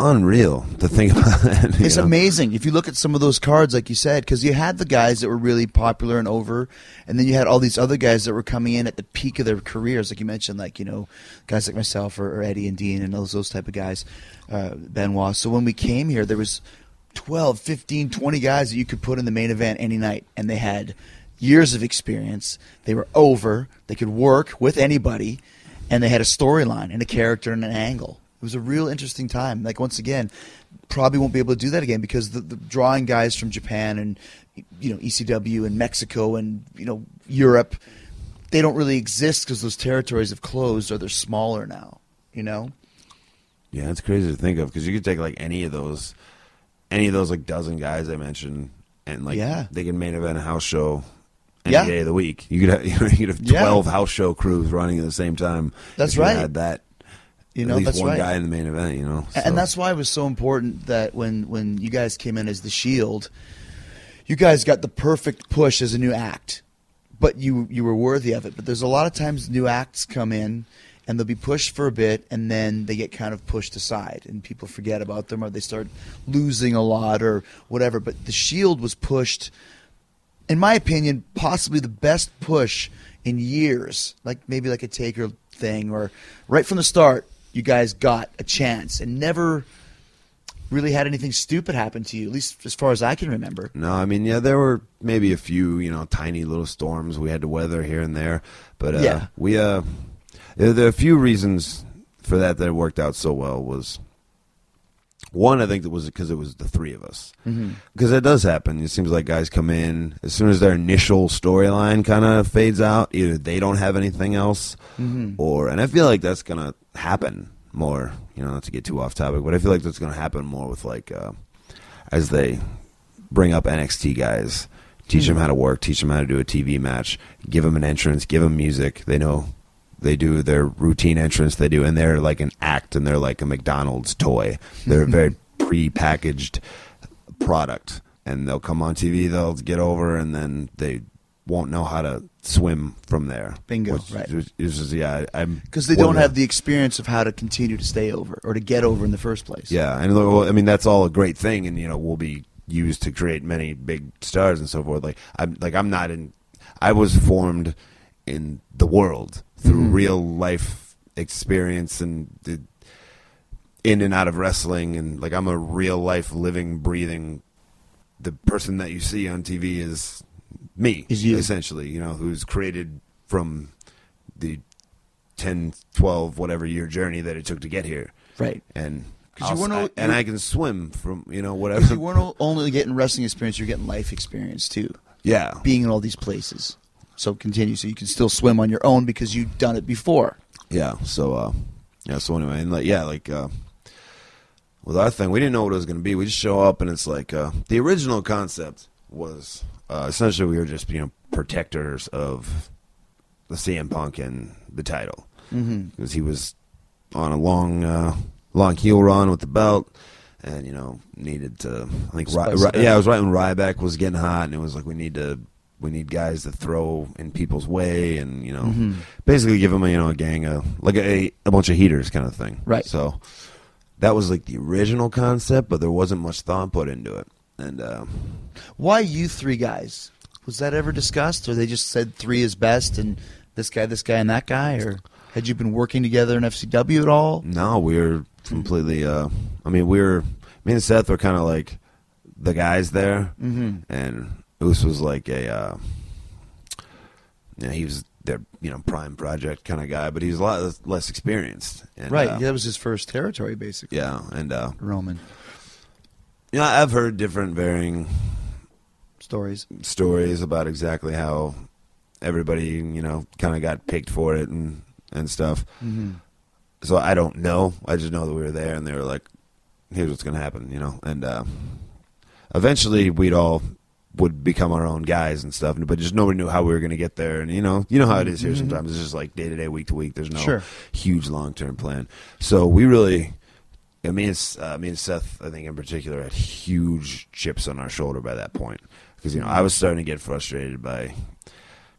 unreal to think about that. It's know? amazing if you look at some of those cards, like you said, because you had the guys that were really popular and over, and then you had all these other guys that were coming in at the peak of their careers, like you mentioned, like you know, guys like myself or, or Eddie and Dean and those those type of guys, uh, Benoit. So when we came here, there was twelve, fifteen, twenty guys that you could put in the main event any night, and they had years of experience, they were over, they could work with anybody, and they had a storyline and a character and an angle. It was a real interesting time. Like, once again, probably won't be able to do that again because the, the drawing guys from Japan and, you know, E C W and Mexico and, you know, Europe, they don't really exist because those territories have closed or they're smaller now, you know? Yeah, it's crazy to think of because you could take, like, any of those, any of those, like, dozen guys I mentioned and, like, yeah, they can main event a house show any yeah. day of the week. You could have, you know, you could have twelve yeah. house show crews running at the same time. That's right. You had that, you know, at least that's one right. guy in the main event, you know. So. And that's why it was so important that when, when you guys came in as The Shield, you guys got the perfect push as a new act, but you, you were worthy of it. But there's a lot of times new acts come in and they'll be pushed for a bit and then they get kind of pushed aside and people forget about them or they start losing a lot or whatever. But The Shield was pushed, in my opinion, possibly the best push in years, like maybe like a Taker thing, or right from the start, you guys got a chance and never really had anything stupid happen to you, at least as far as I can remember. No, I mean, yeah, there were maybe a few, you know, tiny little storms we had to weather here and there, but uh, yeah. we, uh, there, there are a few reasons for that that worked out so well. Was one, I think that was because it was the three of us. Mm-hmm. Because that does happen. It seems like guys come in, as soon as their initial storyline kind of fades out, either they don't have anything else, mm-hmm. or, and I feel like that's going to happen more, you know, not to get too off topic, but I feel like that's going to happen more with like, uh, as they bring up N X T guys, teach mm-hmm. them how to work, teach them how to do a T V match, give them an entrance, give them music. They know they do their routine entrance, they do, and they're like an act, and they're like a McDonald's toy. They're a very pre-packaged product, and they'll come on T V, they'll get over, and then they won't know how to swim from there. Bingo, which, right. Which is, yeah, I'm because they don't have the experience of how to continue to stay over or to get over in the first place. Yeah, and well, I mean, that's all a great thing, and, you know, will be used to create many big stars and so forth. Like I'm, like, I'm not in – I was formed in the world through mm-hmm. real life experience and the in and out of wrestling, and like I'm a real life living, breathing, the person that you see on T V is me, is you. Essentially, you know, who's created from the ten, twelve, whatever year journey that it took to get here. Right. And you weren't I, and I can swim from, you know, whatever. You weren't only getting wrestling experience, you're getting life experience too. Yeah. Being in all these places. So continue, so you can still swim on your own because you've done it before. Yeah. So, uh, yeah. So anyway, and like, yeah, like uh, with our thing, we didn't know what it was gonna be. We just show up, and it's like uh, the original concept was uh, essentially we were just, you know, protectors of the C M Punk and the title because mm-hmm. he was on a long, uh, long heel run with the belt. And you know, needed to. I think, Ry- Ry- yeah, it was right when Ryback was getting hot, and it was like we need to. We need guys to throw in people's way, and you know, mm-hmm. basically give them, you know, a gang of like a a bunch of heaters kind of thing. Right. So that was like the original concept, but there wasn't much thought put into it. And uh, why you three guys? Was that ever discussed, or they just said three is best, and this guy, this guy, and that guy? Or had you been working together in F C W at all? No, we were completely. Uh, I mean, we were. Me and Seth were kind of like the guys there, mm-hmm. and. This was like a, uh, you know, he was their, you know, prime project kind of guy, but he was a lot less experienced. And, right, uh, yeah, that was his first territory, basically. Yeah, and uh, Roman. You know, I've heard different varying stories stories about exactly how everybody, you know, kind of got picked for it and and stuff. Mm-hmm. So I don't know. I just know that we were there, and they were like, "Here's what's gonna happen," you know. And uh, eventually, we'd all. would become our own guys and stuff, but just nobody knew how we were going to get there. And you know, you know how it is here. Mm-hmm. Sometimes it's just like day to day, week to week. There's no sure. huge long term plan. So we really, I mean, it's uh, me and Seth, I think in particular, had huge chips on our shoulder by that point because you know I was starting to get frustrated by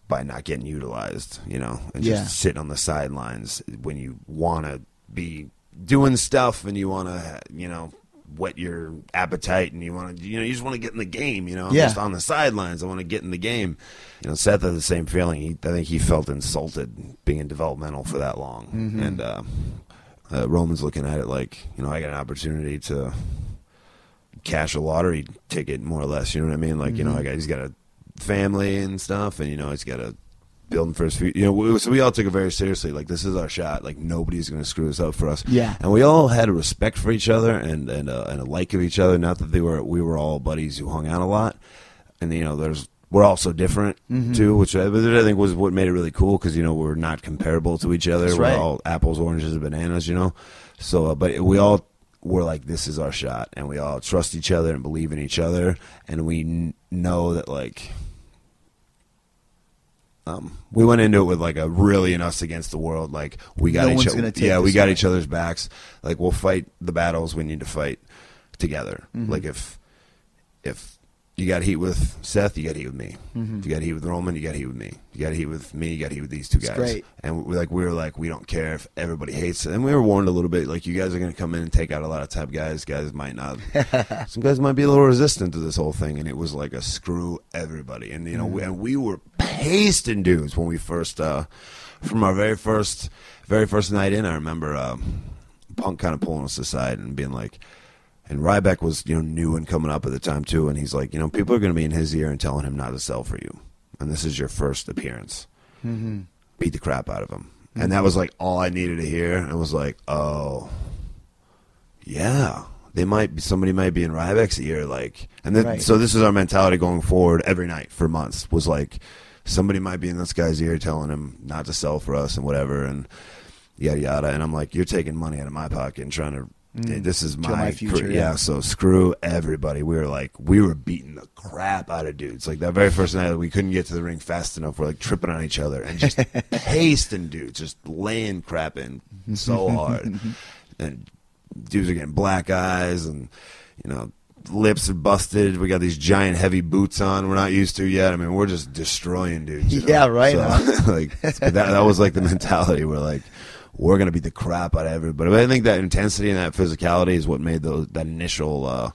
by not getting utilized, you know, and just yeah. sitting on the sidelines when you want to be doing stuff and you want to, you know, whet your appetite and you want to, you know, you just want to get in the game, you know, I'm yeah. just on the sidelines. I want to get in the game. You know, Seth had the same feeling. He, I think he felt insulted being in developmental for that long. Mm-hmm. And uh, uh, Roman's looking at it like, you know, I got an opportunity to cash a lottery ticket more or less. You know what I mean? Like, mm-hmm. you know, I got, he's got a family and stuff and, you know, he's got a, building for his future, you know, we, so we all took it very seriously. Like, this is our shot. Like, nobody's going to screw this up for us. Yeah. And we all had a respect for each other and and a, and a like of each other. Not that they were, we were all buddies who hung out a lot. And you know, there's we're all so different mm-hmm. too, which I, I think was what made it really cool because you know we're not comparable to each other. That's we're right. all apples, oranges, and bananas. You know. So, uh, but we all were like, this is our shot, and we all trust each other and believe in each other, and we n- know that like. Um, we went into it with like a really an us against the world. Like we got no each other, yeah, we got way. each other's backs. Like we'll fight the battles we need to fight together. Mm-hmm. Like if if you got heat with Seth, you got heat with me. Mm-hmm. If you got heat with Roman, you got heat with me. If you got heat with me, you got heat with these two That's guys. Great. And we like we were like we don't care if everybody hates it. And we were warned a little bit. Like you guys are going to come in and take out a lot of top guys. Guys might not. Some guys might be a little resistant to this whole thing. And it was like a screw everybody. And you know, mm-hmm. we, and we were pasting dudes when we first uh, from our very first very first night in. I remember um, Punk kind of pulling us aside and being like. And Ryback was, you know, new and coming up at the time, too. And he's like, you know, people are going to be in his ear and telling him not to sell for you. And this is your first appearance. Mm-hmm. Beat the crap out of him. Mm-hmm. And that was, like, all I needed to hear. And it was like, oh, yeah. They might be, somebody might be in Ryback's ear, like. And then, right. so this is our mentality going forward every night for months was, like, somebody might be in this guy's ear telling him not to sell for us and whatever and yada, yada. And I'm like, you're taking money out of my pocket and trying to. Mm, this is my, my future, yeah. yeah. So screw everybody. We were like, we were beating the crap out of dudes. Like that very first night, we couldn't get to the ring fast enough. We're like tripping on each other and just pasting dudes, just laying crap in so hard. And dudes are getting black eyes, and you know, lips are busted. We got these giant heavy boots on. We're not used to yet. I mean, we're just destroying dudes. You know? Yeah, right. So, like that, that was like the mentality. We're like. We're going to beat the crap out of everybody. But I think that intensity and that physicality is what made those that initial uh,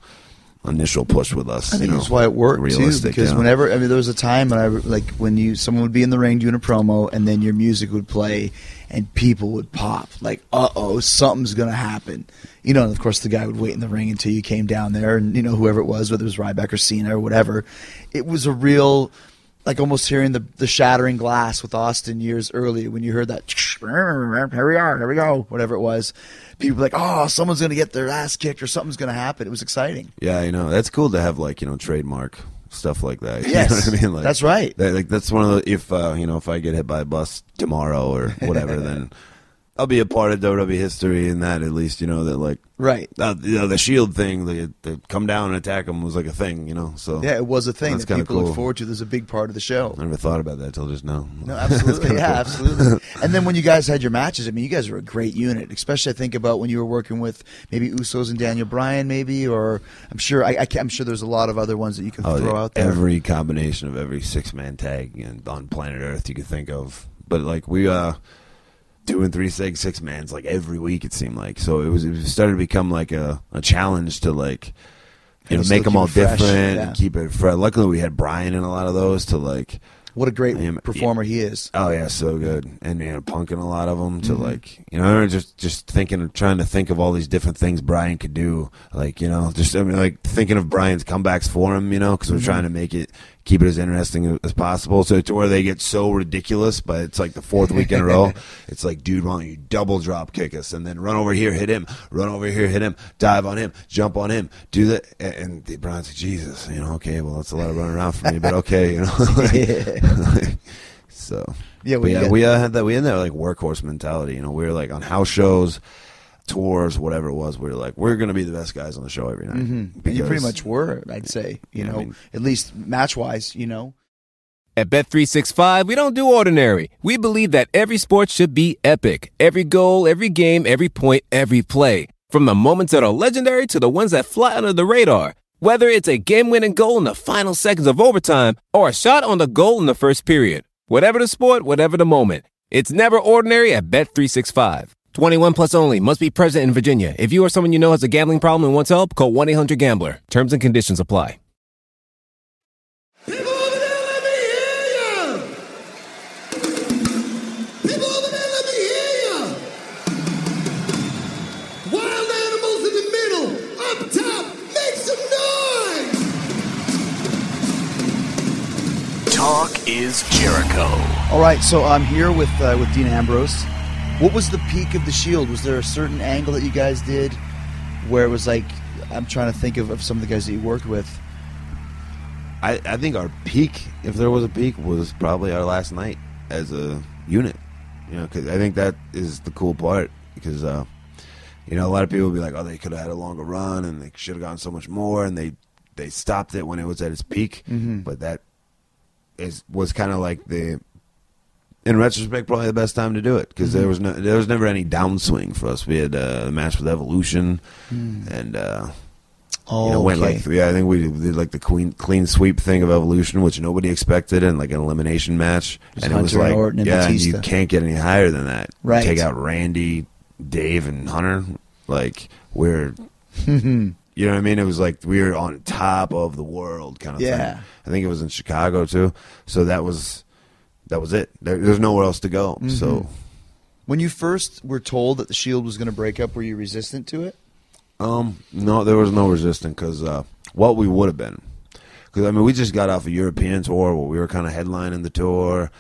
initial push with us. I think you know, that's why it worked, too, because yeah. whenever – I mean, there was a time when I like when you someone would be in the ring doing a promo and then your music would play and people would pop. Like, uh-oh, something's going to happen. You know, and, of course, the guy would wait in the ring until you came down there and, you know, whoever it was, whether it was Ryback or Cena or whatever. It was a real – like almost hearing the the shattering glass with Austin years earlier when you heard that, here we are, here we go, whatever it was. People were like, oh, someone's going to get their ass kicked or something's going to happen. It was exciting. Yeah, you know, that's cool to have like, you know, trademark stuff like that. You yes, know what I mean? Like, that's right. That, like that's one of the, if, uh, you know, if I get hit by a bus tomorrow or whatever, then I'll be a part of W W E history in that at least, you know, that like. Right. Uh, you know, the Shield thing, the, the come down and attack them was like a thing, you know. So yeah, it was a thing that people cool. look forward to. There's a big part of the show. I never thought about that until just now. No, absolutely. yeah, cool. absolutely. And then when you guys had your matches, I mean, you guys were a great unit, especially I think about when you were working with maybe Usos and Daniel Bryan maybe, or I'm sure I, I I'm sure there's a lot of other ones that you can oh, throw yeah, out there. Every combination of every six-man tag and on planet Earth you could think of. But like we – uh. Two and three six six mans like every week it seemed like so it was it started to become like a, a challenge to like you know make them all fresh, different yeah. and keep it fresh. Luckily we had Brian in a lot of those to like what a great um, performer yeah. he is. Oh yeah, so good. And you know Punk in a lot of them to mm-hmm. like you know just just thinking trying to think of all these different things Brian could do like you know just I mean like thinking of Brian's comebacks for him you know because we're mm-hmm. trying to make it. Keep it as interesting as possible, so to where they get so ridiculous, but it's like the fourth week in a row. It's like, dude, why don't you double drop kick us and then run over here, hit him, run over here, hit him, dive on him, jump on him, do that. And the Brian's like, Jesus, you know, okay, well, that's a lot of running around for me, but okay, you know. like, so yeah, we yeah, we uh, had that. We in that like workhorse mentality, you know. We were like on house shows. tours, whatever it was, we were like, we're going to be the best guys on the show every night. Mm-hmm. Because, you pretty much were, I'd say, you know, I mean, at least match-wise, you know. At Bet three sixty-five, we don't do ordinary. We believe that every sport should be epic. Every goal, every game, every point, every play. From the moments that are legendary to the ones that fly under the radar. Whether it's a game-winning goal in the final seconds of overtime or a shot on the goal in the first period. Whatever the sport, whatever the moment. It's never ordinary at Bet three sixty-five. twenty-one plus only. Must be present in Virginia. If you or someone you know has a gambling problem and wants help, call one eight hundred gambler. Terms and conditions apply. People over there, let me hear ya! People over there, let me hear ya! Wild animals in the middle, up top, make some noise! Talk is Jericho. All right, so I'm here with uh, with Dean Ambrose. What was the peak of the Shield? Was there a certain angle that you guys did where it was like, I'm trying to think of, of some of the guys that you worked with? I, I think our peak, if there was a peak, was probably our last night as a unit. You know, because I think that is the cool part. Because, uh, you know, a lot of people will be like, oh, they could have had a longer run and they should have gotten so much more. And they, they stopped it when it was at its peak. Mm-hmm. But that is was kind of like the... in retrospect, probably the best time to do it because mm-hmm. there was no, there was never any downswing for us. We had uh, a match with Evolution, mm. and uh, oh, you know, went okay. like yeah, I think we did like the clean clean sweep thing of Evolution, which nobody expected, and like an elimination match, and Hunter it was like and Orton and yeah, Batista. And you can't get any higher than that. Right, take out Randy, Dave, and Hunter. Like we're, you know what I mean? It was like we were on top of the world kind of yeah. thing. I think it was in Chicago too, so that was. That was it. There, there's nowhere else to go. Mm-hmm. So, when you first were told that the Shield was going to break up, were you resistant to it? Um, no, there was no resistance because uh, what we would have been. Because I mean, we just got off a European tour where we were kind of headlining the tour,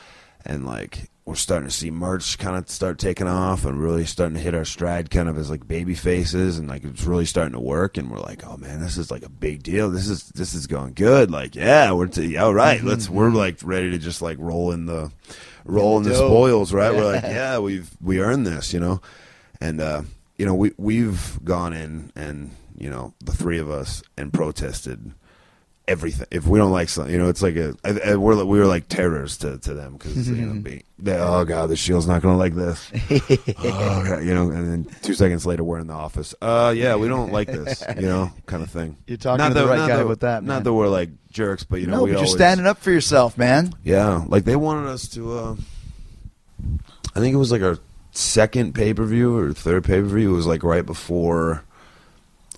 and like we're starting to see merch kind of start taking off and really starting to hit our stride, kind of as like baby faces, and like it's really starting to work. And we're like, oh man, this is like a big deal. This is this is going good. Like, yeah, we're t- all right. Mm-hmm. Let's we're like ready to just like roll in the roll in the, in the spoils, right? Yeah. We're like, yeah, we've we earned this, you know. And uh, you know, we we've gone in and you know the three of us and protested. Everything. If we don't like something, you know, it's like a I, I, we're we were like terrors to, to them because mm-hmm. you know, be, they, oh god, the Shield's not gonna like this. Oh, god, you know, and then two seconds later we're in the office. Uh, yeah, we don't like this, you know, kind of thing. You're talking not to that, the right guy that, with that. Man. Not that we're like jerks, but you know, no, we but always, you're standing up for yourself, man. Yeah, like they wanted us to. Uh, I think it was like our second pay per view or third pay per view. It was like right before.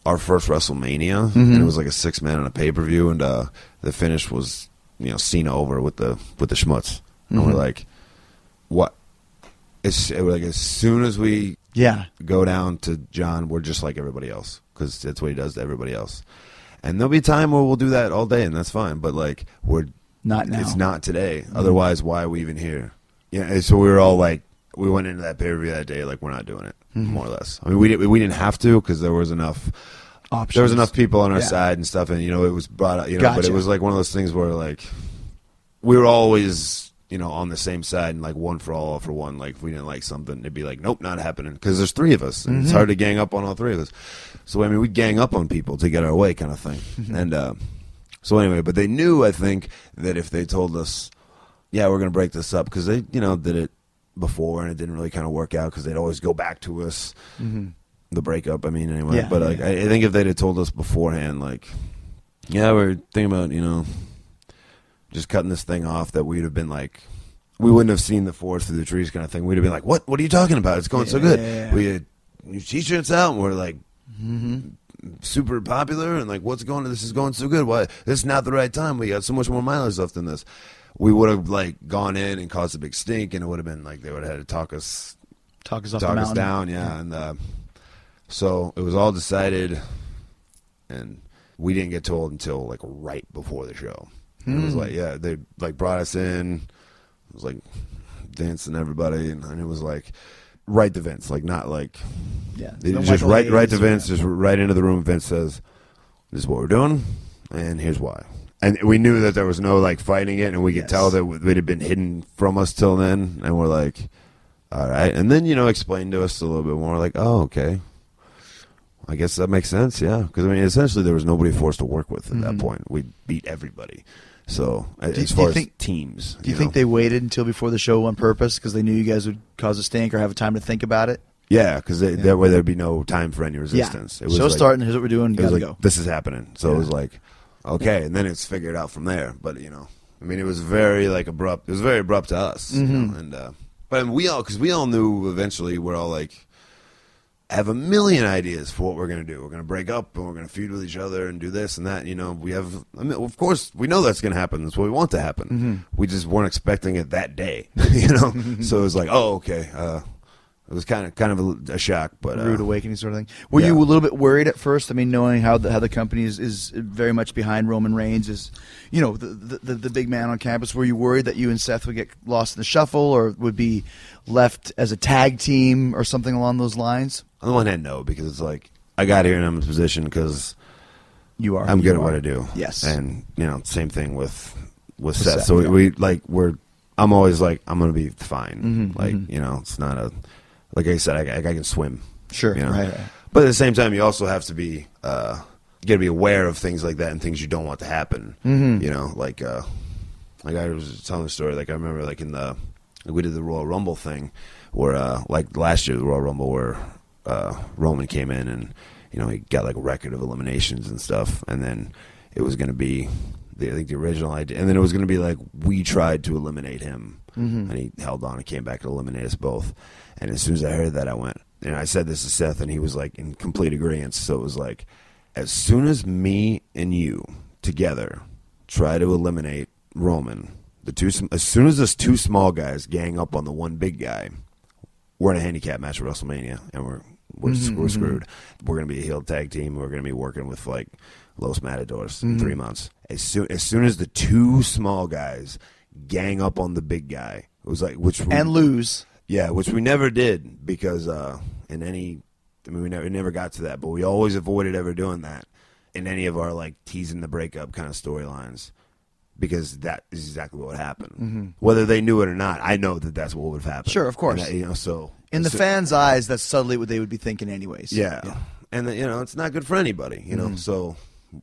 Our first WrestleMania, mm-hmm. and it was like a six man on a pay per view, and uh, the finish was, you know, Cena over with the with the schmutz, and mm-hmm. we're like, what? It's it, like as soon as we yeah go down to John, we're just like everybody else because that's what he does to everybody else, and there'll be a time where we'll do that all day, and that's fine, but like we're not now. It's not today. Mm-hmm. Otherwise, why are we even here? Yeah, and so we were all like, we went into that pay per view that day like we're not doing it. More or less. I mean, we didn't we didn't have to because there was enough options. There was enough people on our yeah. side and stuff, and you know it was brought up. You know, gotcha. But it was like one of those things where like we were always you know on the same side and like one for all, all for one. Like if we didn't like something, it'd be like nope, not happening because there's three of us and mm-hmm. it's hard to gang up on all three of us. So I mean, we gang up on people to get our way, kind of thing. Mm-hmm. And uh, so anyway, but they knew I think that if they told us, yeah, we're gonna break this up because they you know did it. Before and it didn't really kind of work out because they'd always go back to us mm-hmm. the breakup I mean anyway yeah, but like yeah. I, I think if they'd have told us beforehand like yeah we're thinking about you know just cutting this thing off that we'd have been like we wouldn't have seen the forest through the trees kind of thing we'd have been like what what are you talking about it's going yeah, so good yeah, yeah. We had new t-shirts out and we're like mm-hmm. super popular and like what's going on this is going so good why this is not the right time we got so much more mileage left than this. We would have like gone in and caused a big stink, and it would have been like they would have had to talk us, talk us, off talk the us down, yeah. yeah. And uh, so it was all decided, and we didn't get told until like right before the show. Mm. It was like, yeah, they like brought us in. It was like dancing everybody, and, and it was like right to Vince, like not like yeah, they, no just right, right to Vince, just right into the room. Vince says, "This is what we're doing, and here's why." And we knew that there was no, like, fighting it, and we could yes. tell that it had been hidden from us till then. And we're like, all right. And then, you know, explained to us a little bit more, like, oh, okay. I guess that makes sense, yeah. Because, I mean, essentially there was nobody for us to work with at mm-hmm. that point. We beat everybody. So, do, as far do you think, as teams. Do you, you know? think they waited until before the show on purpose because they knew you guys would cause a stink or have a time to think about it? Yeah, because yeah. that way there'd be no time for any resistance. Yeah. It was show's like, starting, here's what we're doing, you gotta like, go. This is happening. So yeah. it was like, okay, and then it's figured out from there. But, you know, I mean, it was very, like, abrupt. It was very abrupt to us. Mm-hmm. You know? And uh, But I mean, we all, because we all knew eventually we're all like, have a million ideas for what we're going to do. We're going to break up, and we're going to feud with each other and do this and that. You know, we have, I mean, of course, we know that's going to happen. That's what we want to happen. Mm-hmm. We just weren't expecting it that day, you know? So it was like, oh, okay. Uh, it was kind of kind of a, a shock. But uh, rude awakening sort of thing. Were yeah. you a little bit worried at first? I mean, knowing how the, how the company is, is very much behind Roman Reigns, is, you know, the, the, the big man on campus. Were you worried that you and Seth would get lost in the shuffle or would be left as a tag team or something along those lines? On the one hand, no, because it's like I got here and I'm in position because you are. I'm good at what I do. Yes, and you know, same thing with with Seth. Seth. So we, we like we're. I'm always like I'm gonna be fine. Mm-hmm, like mm-hmm. you know, it's not a like I said. I, I can swim. Sure. You know? Right. But at the same time, you also have to be uh, you got to be aware of things like that and things you don't want to happen. Mm-hmm. You know, like uh, like I was telling the story. Like I remember, like in the like we did the Royal Rumble thing, where uh, like last year the Royal Rumble where. Uh, Roman came in and, you know, he got like a record of eliminations and stuff. And then it was going to be, the, I think the original idea. And then it was going to be like, we tried to eliminate him. Mm-hmm. And he held on and came back to eliminate us both. And as soon as I heard that, I went, and I said this to Seth and he was like in complete agreement. So it was like, as soon as me and you together try to eliminate Roman, the two, as soon as those two small guys gang up on the one big guy, we're in a handicap match at WrestleMania and we're, We're, mm-hmm, we're screwed. Mm-hmm. We're going to be a heel tag team. We're going to be working with, like, Los Matadors mm-hmm. in three months. As soon, as soon as the two small guys gang up on the big guy, it was like, which we, and lose. Yeah, which we never did because uh, in any, I mean, we never, never got to that, but we always avoided ever doing that in any of our, like, teasing the breakup kind of storylines because that is exactly what happened. Mm-hmm. Whether they knew it or not, I know that that's what would have happened. Sure, of course. That, you know, so... In the so, fans' eyes, that's subtly what they would be thinking anyways. Yeah. yeah. And, the, you know, it's not good for anybody, you know. Mm. So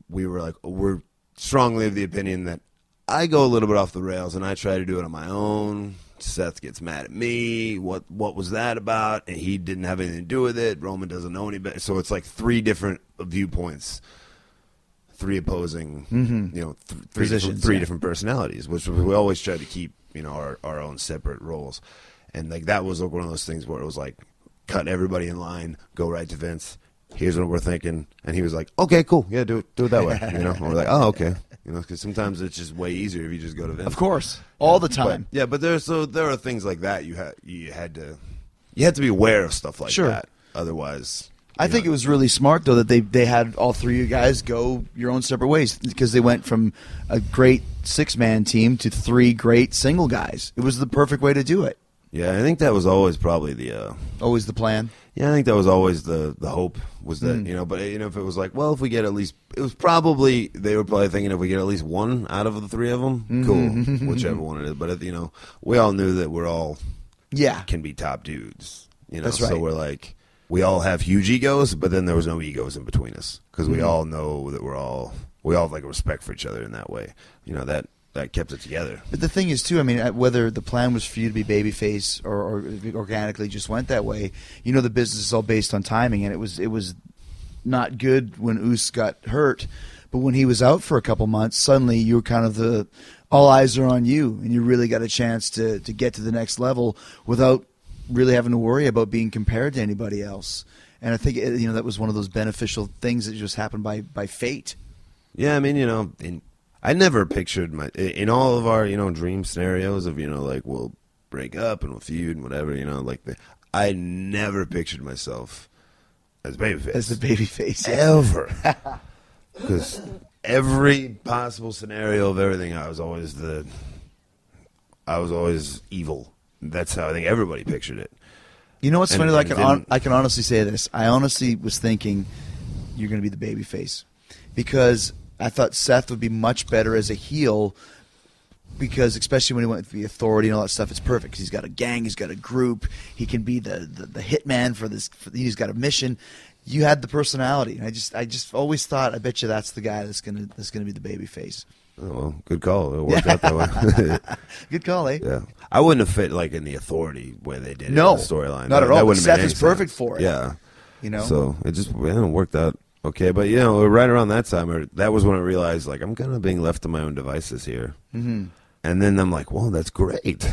we were like, we're strongly of the opinion that I go a little bit off the rails and I try to do it on my own. Seth gets mad at me. What what was that about? And he didn't have anything to do with it. Roman doesn't know any better. So it's like three different viewpoints, three opposing, mm-hmm. you know, th- three, Positions, three yeah. different personalities, which we always try to keep, you know, our, our own separate roles. And like that was like one of those things where it was like, cut everybody in line, go right to Vince. Here's what we're thinking, and he was like, "Okay, cool, yeah, do it, do it that way." You know, and we're like, "Oh, okay," you know, because sometimes it's just way easier if you just go to Vince. Of course, all the time. But, yeah, but there's so there are things like that you had you had to you had to be aware of stuff like sure. that. Otherwise, I think know. it was really smart though that they they had all three of you guys go your own separate ways because they went from a great six man team to three great single guys. It was the perfect way to do it. Yeah, I think that was always probably the uh, always the plan. Yeah, I think that was always the, the hope was that mm. you know. But you know, if it was like, well, if we get at least, it was probably they were probably thinking if we get at least one out of the three of them, mm-hmm. cool, whichever one it is. But if, you know, we all knew that we're all yeah can be top dudes. You know, That's right. So we're like we all have huge egos, but then there was no egos in between us because mm-hmm. we all know that we're all we all have like a respect for each other in that way. You know that. That kept it together. But the thing is, too, I mean, whether the plan was for you to be babyface or, or organically just went that way, you know, the business is all based on timing, and it was it was not good when Uso got hurt. But when he was out for a couple months, suddenly you were kind of the all eyes are on you, and you really got a chance to, to get to the next level without really having to worry about being compared to anybody else. And I think, you know, that was one of those beneficial things that just happened by, by fate. Yeah, I mean, you know... In- I never pictured my in all of our you know dream scenarios of you know like we'll break up and we'll feud and whatever you know like the, I never pictured myself as babyface as the babyface ever because every possible scenario of everything I was always the I was always evil. That's how I think everybody pictured it. You know what's and, funny? Like I can on, I can honestly say this. I honestly was thinking you're going to be the babyface because. I thought Seth would be much better as a heel because especially when he went with the authority and all that stuff, it's perfect because he's got a gang, he's got a group, he can be the, the, the hitman for this, for, he's got a mission. you had the personality. And I just, I just always thought, I bet you that's the guy that's gonna, that's gonna be the baby face. Oh, well, good call. It worked out that way. Good call, eh? Yeah, I wouldn't have fit like in the Authority where they did. No, it, the storyline. Not at all. But Seth is perfect for it. Yeah, you know. So it just yeah, it worked out okay. But you know, right around that time, that was when I realized like I'm kind of being left to my own devices here. Mm-hmm. And then I'm like, well, that's great.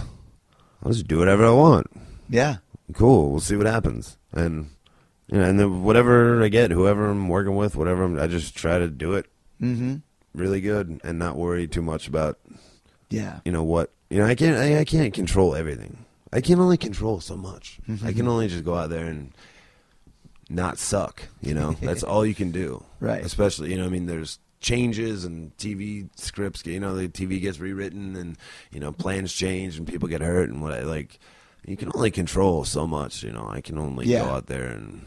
I'll just do whatever I want. Yeah. Cool. We'll see what happens. And you know, and then whatever I get, whoever I'm working with, whatever I'm, I just try to do it. Mm-hmm. Really good and not worry too much about yeah you know what you know I can't I, I can't control everything. I can only control so much. Mm-hmm. I can only just go out there and not suck, you know. That's all you can do, right? Especially, you know, I mean, there's changes and T V scripts, you know, the T V gets rewritten and, you know, plans change and people get hurt and what I like you can only control so much, you know. I can only yeah. go out there and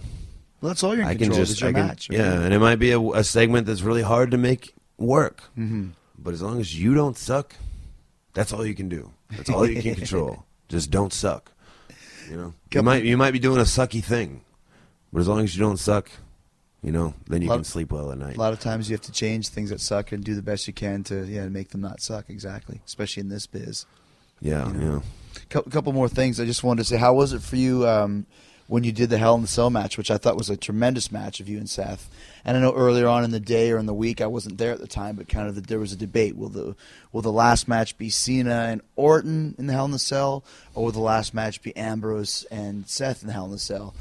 well, that's all you're in I control can just your I can, match, right? Yeah, and it might be a, a segment that's really hard to make work. Mm-hmm. But as long as you don't suck, that's all you can do. That's all you can control. Just don't suck. You know, you might you might be doing a sucky thing, but as long as you don't suck, you know, then you can sleep well at night. A lot of times you have to change things that suck and do the best you can to yeah make them not suck. Exactly, especially in this biz. Yeah, you know? Yeah. A couple more things I just wanted to say. How was it for you? Um, when you did the Hell in the Cell match, which I thought was a tremendous match of you and Seth. And I know earlier on in the day or in the week, I wasn't there at the time, but kind of the, there was a debate. Will the will the last match be Cena and Orton in the Hell in the Cell, or will the last match be Ambrose and Seth in the Hell in the Cell?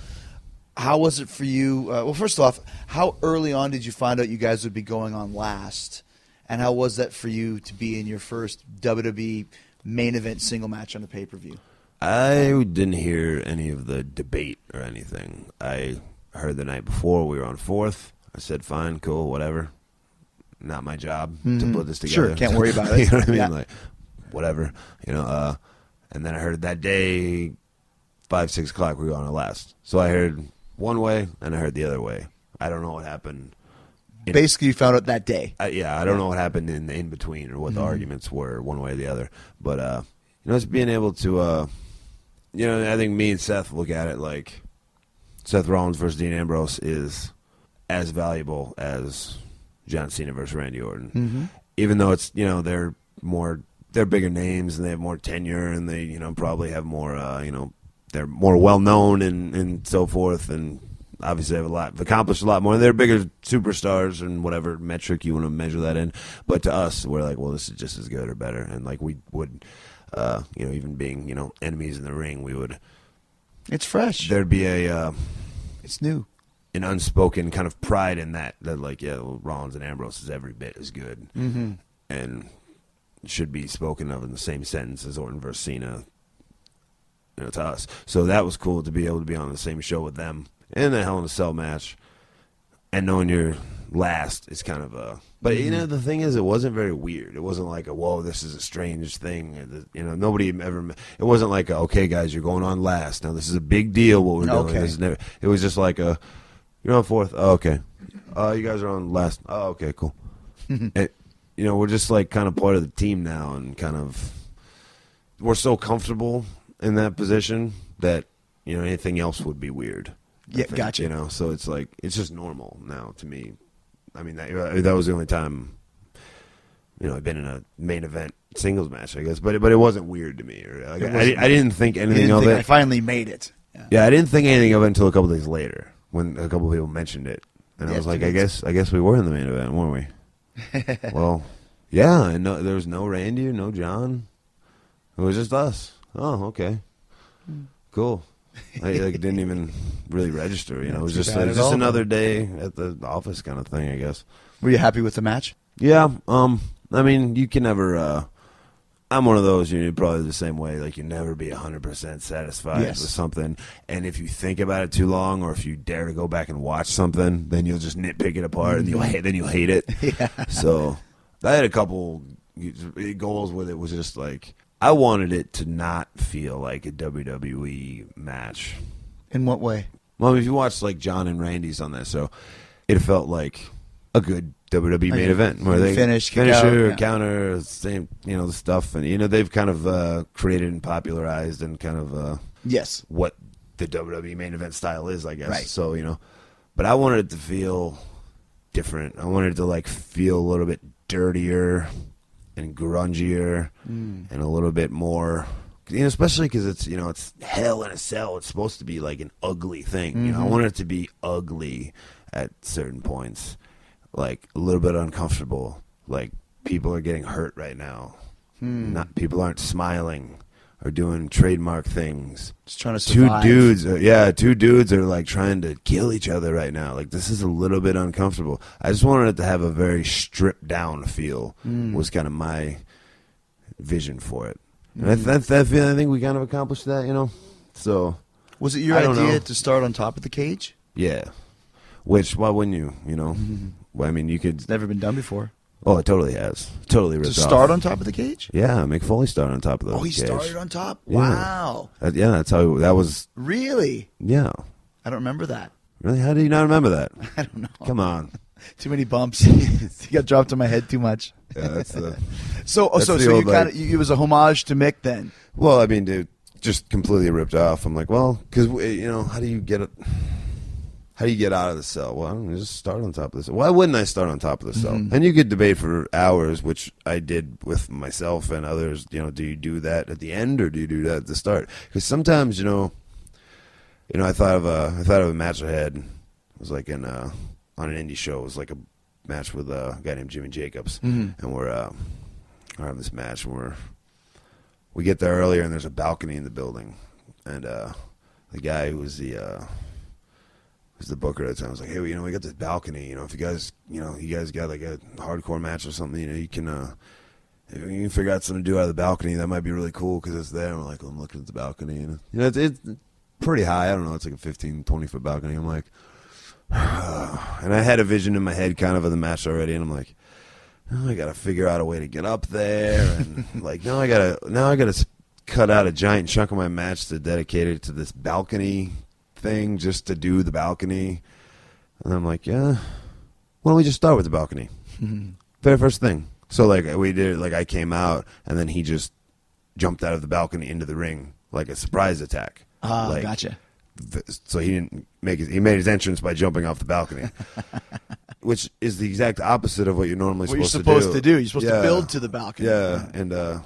How was it for you? Uh, well, first off, how early on did you find out you guys would be going on last? And how was that for you to be in your first W W E main event single match on the pay-per-view? I didn't hear any of the debate or anything. I heard the night before we were on fourth. I said, fine, cool, whatever. Not my job mm-hmm. to put this together. Sure, can't worry about it. You know what I mean? Yeah. Like, whatever. You know. Uh, and then I heard that day, five, six o'clock, we were on our last. So I heard one way and I heard the other way. I don't know what happened. In, Basically, you found out that day. I, yeah, I don't yeah. know what happened in the in-between or what mm-hmm. the arguments were one way or the other. But, uh, you know, it's being able to... Uh, You know, I think me and Seth look at it like Seth Rollins versus Dean Ambrose is as valuable as John Cena versus Randy Orton. Mm-hmm. Even though it's, you know, they're more, they're bigger names and they have more tenure and they, you know, probably have more, uh, you know, they're more well-known and, and so forth. And obviously have a lot, accomplished a lot more. They're bigger superstars and whatever metric you want to measure that in. But to us, we're like, well, this is just as good or better. And like we would... Uh, you know, even being, you know, enemies in the ring, we would... It's fresh. There'd be a... Uh, it's new. An unspoken kind of pride in that, that like, yeah, well, Rollins and Ambrose is every bit as good. Mm-hmm. And should be spoken of in the same sentence as Orton versus Cena, you know, to us. So that was cool to be able to be on the same show with them in the Hell in a Cell match. And knowing you're last is kind of a... But, you know, the thing is, it wasn't very weird. It wasn't like, a, whoa, this is a strange thing. You know, nobody ever... It wasn't like, a, okay, guys, you're going on last. Now, this is a big deal, what we're doing. Okay. This is never, it was just like, a, you're on fourth. Oh, okay. Oh, uh, you guys are on last. Oh, okay, cool. It, you know, we're just, like, kind of part of the team now and kind of... We're so comfortable in that position that, you know, anything else would be weird. I yeah, think, gotcha. You know, so it's like, it's just normal now to me. I mean, that that was the only time, you know, I've been in a main event singles match, I guess. But it, but it wasn't weird to me. Like, I, I didn't think anything didn't of think it. I finally made it. Yeah. yeah, I didn't think anything of it until a couple days later when a couple of people mentioned it, and yeah, I was like, I guess I guess we were in the main event, weren't we? Well, yeah, and no, there was no Randy, no John. It was just us. Oh, okay, cool. I like, didn't even really register, you know. It was just it was just another day at the office kind of thing, I guess. Were you happy with the match? Yeah. Um. I mean, you can never. Uh, I'm one of those. You're probably the same way. Like, you never be one hundred percent satisfied yes. with something. And if you think about it too long, or if you dare to go back and watch something, then you'll just nitpick it apart, and you'll hate. Then you'll hate it. Yeah. So I had a couple goals with it. Was just like. I wanted it to not feel like a W W E match. In what way? Well, if you watch like John and Randy's on that, so it felt like a good W W E main event where they finish, finisher, yeah. counter, same, you know, the stuff, and you know they've kind of uh, created and popularized and kind of uh, yes, what the W W E main event style is, I guess. Right. So you know, But I wanted it to feel different. I wanted it to like feel a little bit dirtier and grungier mm. and a little bit more, you know, especially because it's, you know, it's Hell in a Cell. It's supposed to be like an ugly thing. Mm-hmm. You know, I wanted it to be ugly at certain points, like a little bit uncomfortable, like people are getting hurt right now. Hmm. Not people aren't smiling or doing trademark things. Just trying to survive. Two dudes, are, yeah, two dudes are like trying to kill each other right now. Like this is a little bit uncomfortable. I just wanted it to have a very stripped down feel. Mm. Was kind of my vision for it. And mm. that that feeling, I think we kind of accomplished that, you know. So was it your I idea to start on top of the cage? Yeah. Which why wouldn't you? You know, mm-hmm. well, I mean, you could. It's never been done before. Oh, it totally has. Totally ripped off. To start on top of the cage? Yeah, Mick Foley started on top of the cage. Oh, he cage. started on top? Yeah. Wow. That, yeah, that's how, that was... Really? Yeah. I don't remember that. Really? How do you not remember that? I don't know. Come on. Too many bumps. He got dropped on my head too much. Yeah, that's the... so, that's so, the so you kind of... It was a homage to Mick then? Well, I mean, dude, just completely ripped off. I'm like, well, because, you know, how do you get it... How do you get out of the cell? Well, I don't know, just start on top of the cell. Why wouldn't I start on top of the cell? Mm-hmm. And you could debate for hours, which I did with myself and others. You know, do you do that at the end or do you do that at the start? Because sometimes, you know, you know, I thought of a, I thought of a match I had. It was like in uh, on an indie show. It was like a match with a guy named Jimmy Jacobs, mm-hmm. and we're uh, we're having this match, and we're we get there earlier, and there's a balcony in the building, and uh, the guy who was the uh, was the booker at the time. I was like, hey, you know, we got this balcony. You know, if you guys, you know, you guys got like a hardcore match or something, you know, you can, uh, if you can figure out something to do out of the balcony. That might be really cool because it's there. I'm like, I'm looking at the balcony, and you know, it's, it's pretty high. I don't know, it's like a fifteen, twenty foot balcony. I'm like, oh. And I had a vision in my head kind of of the match already, and I'm like, oh, I gotta figure out a way to get up there, and like, now I gotta, now I gotta cut out a giant chunk of my match to dedicate it to this balcony thing just to do the balcony. And I'm like, yeah, why don't we just start with the balcony? Mm-hmm. Very first thing. So like we did, like I came out and then he just jumped out of the balcony into the ring like a surprise attack. Oh, like, gotcha. Th- so he didn't make his, he made his entrance by jumping off the balcony, which is the exact opposite of what you're normally what supposed, you're supposed to do. to do. You're supposed yeah. to build to the balcony. Yeah, yeah. And uh,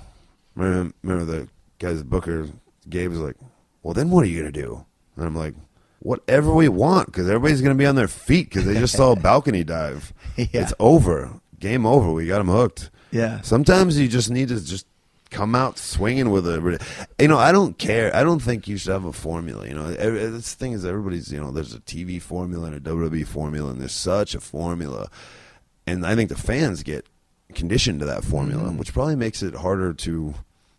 remember, remember the guy's booker, Gabe, was like, well, then what are you going to do? And I'm like, whatever we want, because everybody's going to be on their feet because they just saw a balcony dive. Yeah. It's over. Game over. We got them hooked. Yeah. Sometimes you just need to just come out swinging with a – you know, I don't care. I don't think you should have a formula. You know, this thing is everybody's – you know, there's a T V formula and a W W E formula, and there's such a formula. And I think the fans get conditioned to that formula, mm-hmm. which probably makes it harder to,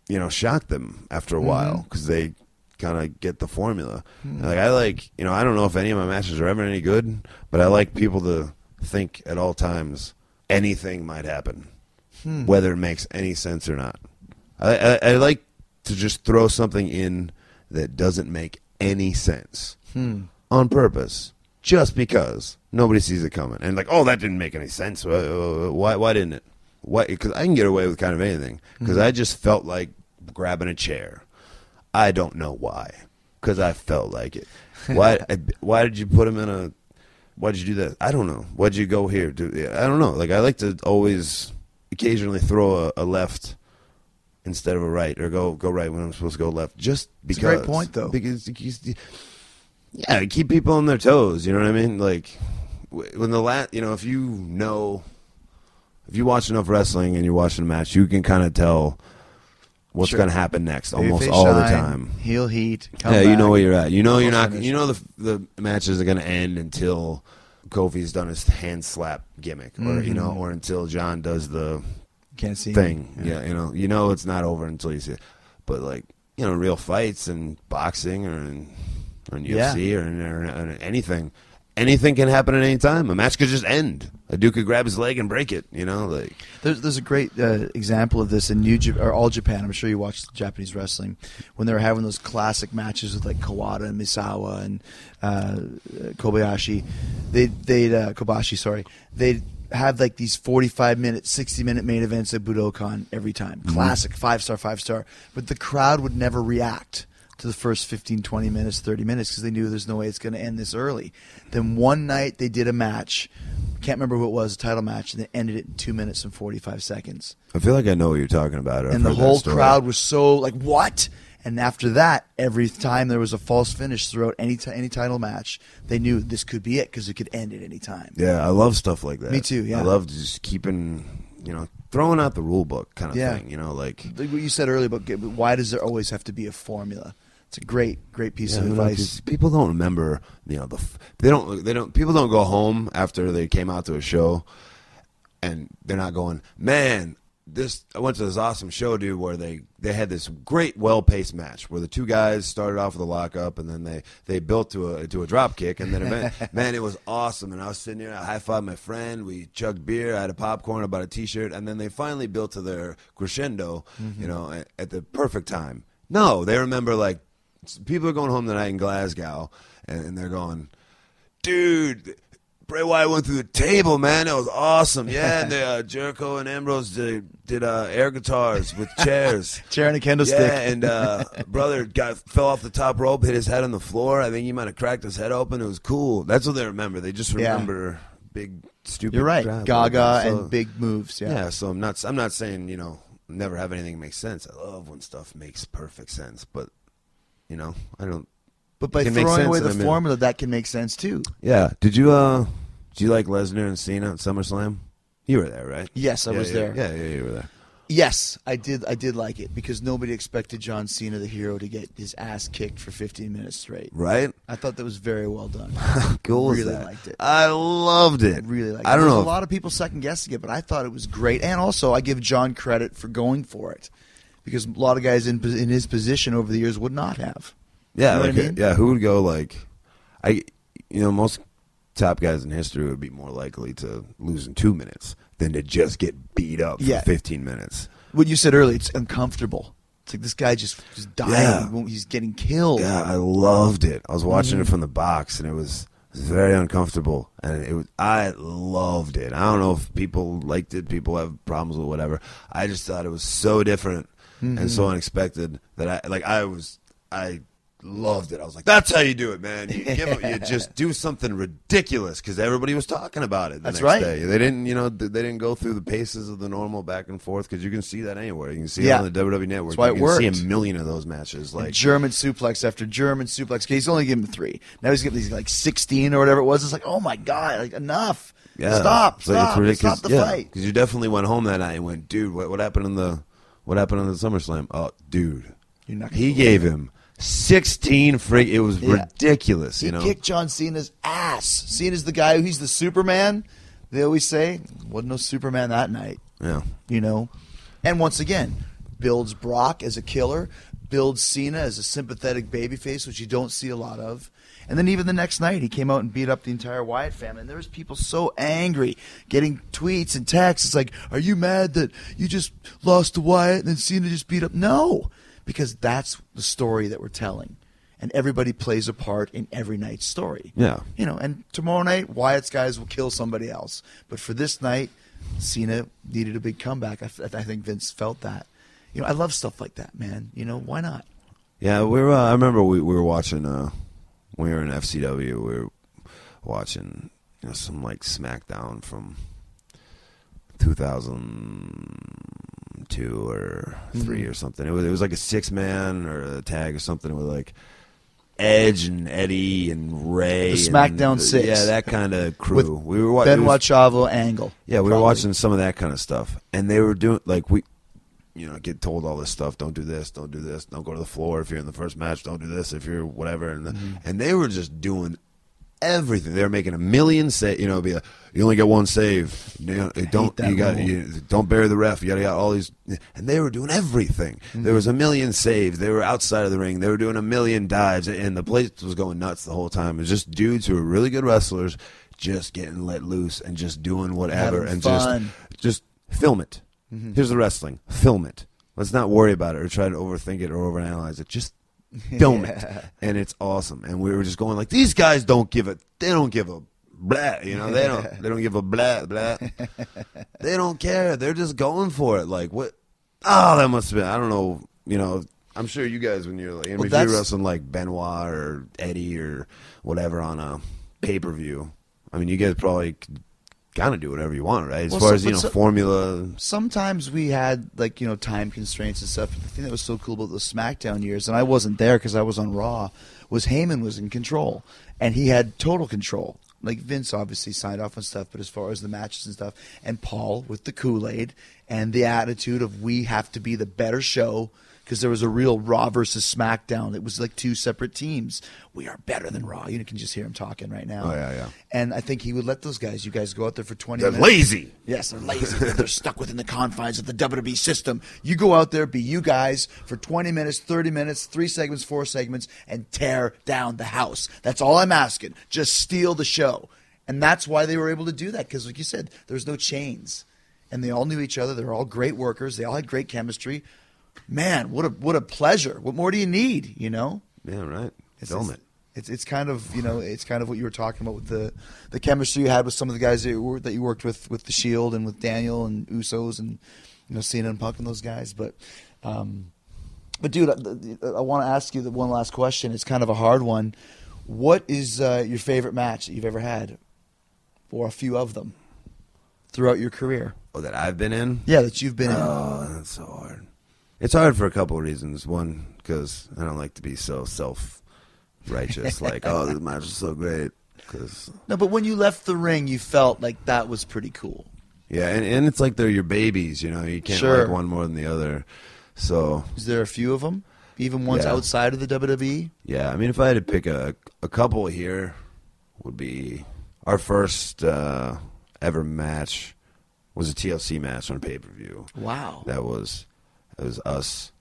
you know, shock them after a mm-hmm. while because they – kind of get the formula. Mm. Like I like, you know, I don't know if any of my matches are ever any good, but I like people to think at all times anything might happen, hmm. whether it makes any sense or not. I, I, I like to just throw something in that doesn't make any sense hmm. on purpose, just because nobody sees it coming. And like, oh, that didn't make any sense. Why? Why didn't it? Why? Because I can get away with kind of anything. Because mm. I just felt like grabbing a chair. I don't know why, because I felt like it. Why? Why did you put him in a? Why did you do that? I don't know. Why did you go here? Do, I don't know. Like I like to always, occasionally throw a, a left instead of a right, or go go right when I'm supposed to go left. Just because. That's a great point, though. Because yeah, keep people on their toes. You know what I mean? Like when the last, you know, if you know, if you watch enough wrestling and you're watching a match, you can kind of tell. What's sure. going to happen next? Baby almost all shine, the time. Heel heat. Come yeah, back. You know where you're at. You know you're not. You know the the matches are going to end until Kofi's done his hand slap gimmick, or mm-hmm. you know, or until John does the can't see thing. Yeah. yeah, you know, you know it's not over until you see it. But like you know, real fights and boxing or in, or in U F C yeah. or, in, or, in, or in anything, anything can happen at any time. A match could just end. A dude could grab his leg and break it, you know. Like there's there's a great uh, example of this in New Japan or All Japan. I'm sure you watched Japanese wrestling when they were having those classic matches with like Kawada and Misawa and uh, Kobayashi. They they uh, Kobashi, sorry. They have like these forty-five minute, sixty minute main events at Budokan every time. Classic mm-hmm. five star, five star. But the crowd would never react. to the first fifteen, twenty minutes, thirty minutes because they knew there's no way it's going to end this early. Then one night they did a match. Can't remember who it was, a title match, and they ended it in two minutes and forty-five seconds. I feel like I know what you're talking about. I've and the whole crowd was so like, what? And after that, every time there was a false finish throughout any t any title match, they knew this could be it because it could end at any time. Yeah, I love stuff like that. Me too, yeah. I love just keeping, you know, throwing out the rule book kind of yeah. thing, you know, like. Like what you said earlier about why does there always have to be a formula? It's a great, great piece yeah, of advice. People don't remember, you know, the they don't they don't people don't go home after they came out to a show, and they're not going, man. This I went to this awesome show, dude, where they they had this great, well-paced match where the two guys started off with a lockup and then they they built to a to a drop kick and then it, man, it was awesome. And I was sitting there, I high-fived my friend, we chugged beer, I had a popcorn, I bought a T-shirt, and then they finally built to their crescendo, mm-hmm. you know, at, at the perfect time. No, they remember like. People are going home tonight in Glasgow, and, and they're going, dude, Bray Wyatt went through the table, man. That was awesome. Yeah, and they, uh, Jericho and Ambrose did, did uh, air guitars with chairs. Chair and a candlestick. Yeah, and uh, brother got fell off the top rope, hit his head on the floor. I think he might have cracked his head open. It was cool. That's what they remember. They just remember yeah. big, stupid. You're right. Crap. Gaga so, and big moves. Yeah. yeah, so I'm not, I'm not saying, you know, never have anything make sense. I love when stuff makes perfect sense, but. You know, I don't. But by throwing away the formula, that can make sense too. Yeah. Did you uh, do you like Lesnar and Cena at SummerSlam? You were there, right? Yes, I yeah, was yeah, there. Yeah, yeah, you were there. Yes, I did. I did like it because nobody expected John Cena, the hero, to get his ass kicked for fifteen minutes straight. Right. I thought that was very well done. Cool. I really that? liked it. I loved it. I really liked it. I don't There's know. A lot of people second guessing it, but I thought it was great. And also, I give John credit for going for it. Because a lot of guys in in his position over the years would not have. Yeah, you know like I mean? a, yeah, who would go like, I, you know, most top guys in history would be more likely to lose in two minutes than to just get beat up for yeah. fifteen minutes. What you said earlier, it's uncomfortable. It's like this guy just just dying. Yeah. He's getting killed. Yeah, I loved it. I was watching mm-hmm. it from the box, and it was. It was very uncomfortable, and it was, I loved it. I don't know if people liked it, people have problems with whatever. I just thought it was so different mm-hmm. and so unexpected that I like I was I loved it. I was like, that's how you do it, man. You give it, you just do something ridiculous because everybody was talking about it. The that's next right. Day. They didn't, you know, they didn't go through the paces of the normal back and forth because you can see that anywhere. You can see yeah. it on the W W E Network. That's why you it can worked. see a million of those matches, like and German suplex after German suplex. He's only giving three. Now he's giving these like sixteen or whatever it was. It's like, oh my god, like enough. Yeah. Stop, so stop, it's stop the yeah. fight. Because you definitely went home that night and went, dude, what, what happened in the, what happened in the SummerSlam? Oh, dude, you're not he gave him. him sixteen freak it was yeah. ridiculous. You he know, kicked John Cena's ass. Cena's the guy who he's the Superman. They always say wasn't no Superman that night. Yeah, you know, and once again builds Brock as a killer, builds Cena as a sympathetic babyface, which you don't see a lot of. And then even the next night, he came out and beat up the entire Wyatt family. And there was people so angry, getting tweets and texts. It's like, are you mad that you just lost to Wyatt and then Cena just beat up? No. Because that's the story that we're telling. And everybody plays a part in every night's story. Yeah. You know, and tomorrow night, Wyatt's guys will kill somebody else. But for this night, Cena needed a big comeback. I, I think Vince felt that. You know, I love stuff like that, man. You know, why not? Yeah, we were, uh, I remember we, we were watching, uh, we were in F C W, we were watching you know, some like SmackDown from two thousand two or three mm-hmm. or something. It was it was like a six man or a tag or something. It was like Edge and Eddie and Ray. The SmackDown and the, Six. Yeah, that kind of crew. With we were watching Benoit, Chavo, Angle. Yeah, we probably. were watching some of that kind of stuff, and they were doing like we, you know, get told all this stuff. Don't do this. Don't do this. Don't go to the floor if you're in the first match. Don't do this if you're whatever. And the, mm-hmm. and they were just doing everything. They were making a million say. You know, be like, you only get one save. You know, don't you got you, don't bury the ref. You got all these. And they were doing everything. Mm-hmm. There was a million saves. They were outside of the ring. They were doing a million dives, and the place was going nuts the whole time. It was just dudes who were really good wrestlers, just getting let loose and just doing whatever, and just just film it. Mm-hmm. Here's the wrestling. Film it. Let's not worry about it or try to overthink it or overanalyze it. Just film yeah. it, and it's awesome. And we were just going like, these guys don't give a, they don't give a blah, you know, they don't, they don't give a blah blah. They don't care. They're just going for it. Like what? Oh, that must have been. I don't know. You know, I'm sure you guys, when you're like, well, if you're wrestling like Benoit or Eddie or whatever on a pay-per-view, I mean, you guys probably kind of do whatever you want, right? As well, far so, as, you know, so, formula. Sometimes we had, like, you know, time constraints and stuff. But the thing that was so cool about the SmackDown years, and I wasn't there because I was on Raw, was Heyman was in control. And he had total control. Like, Vince obviously signed off on stuff, but as far as the matches and stuff, and Paul with the Kool-Aid and the attitude of we have to be the better show, because there was a real Raw versus SmackDown. It was like two separate teams. We are better than Raw. You can just hear him talking right now. Oh, yeah, yeah. And I think he would let those guys, you guys go out there for twenty they're minutes. They're lazy. Yes, they're lazy. They're stuck within the confines of the W W E system. You go out there, be you guys for twenty minutes, thirty minutes, three segments, four segments, and tear down the house. That's all I'm asking. Just steal the show. And that's why they were able to do that, because like you said, there's no chains. And they all knew each other. They're all great workers. They all had great chemistry. Man, what a what a pleasure. What more do you need, you know? Yeah, right. It's, Film it. It's it's kind of, you know, it's kind of what you were talking about with the, the chemistry you had with some of the guys that you, were, that you worked with, with The Shield and with Daniel and Usos and, you know, Cena and Punk and those guys. But, um, but dude, I, I want to ask you the one last question. It's kind of a hard one. What is uh, your favorite match that you've ever had, or a few of them, throughout your career? Oh, that I've been in? Yeah, that you've been in. Oh, that's so hard. It's hard for a couple of reasons. One, because I don't like to be so self-righteous. Like, oh, this match is so great. Cause... No, but when you left the ring, you felt like that was pretty cool. Yeah, and, and it's like they're your babies, you know. You can't sure. like one more than the other. So, is there a few of them? Even ones yeah. outside of the W W E? Yeah, I mean, if I had to pick a, a couple here, would be our first uh, ever match was a T L C match on pay-per-view. Wow. That was... It was us,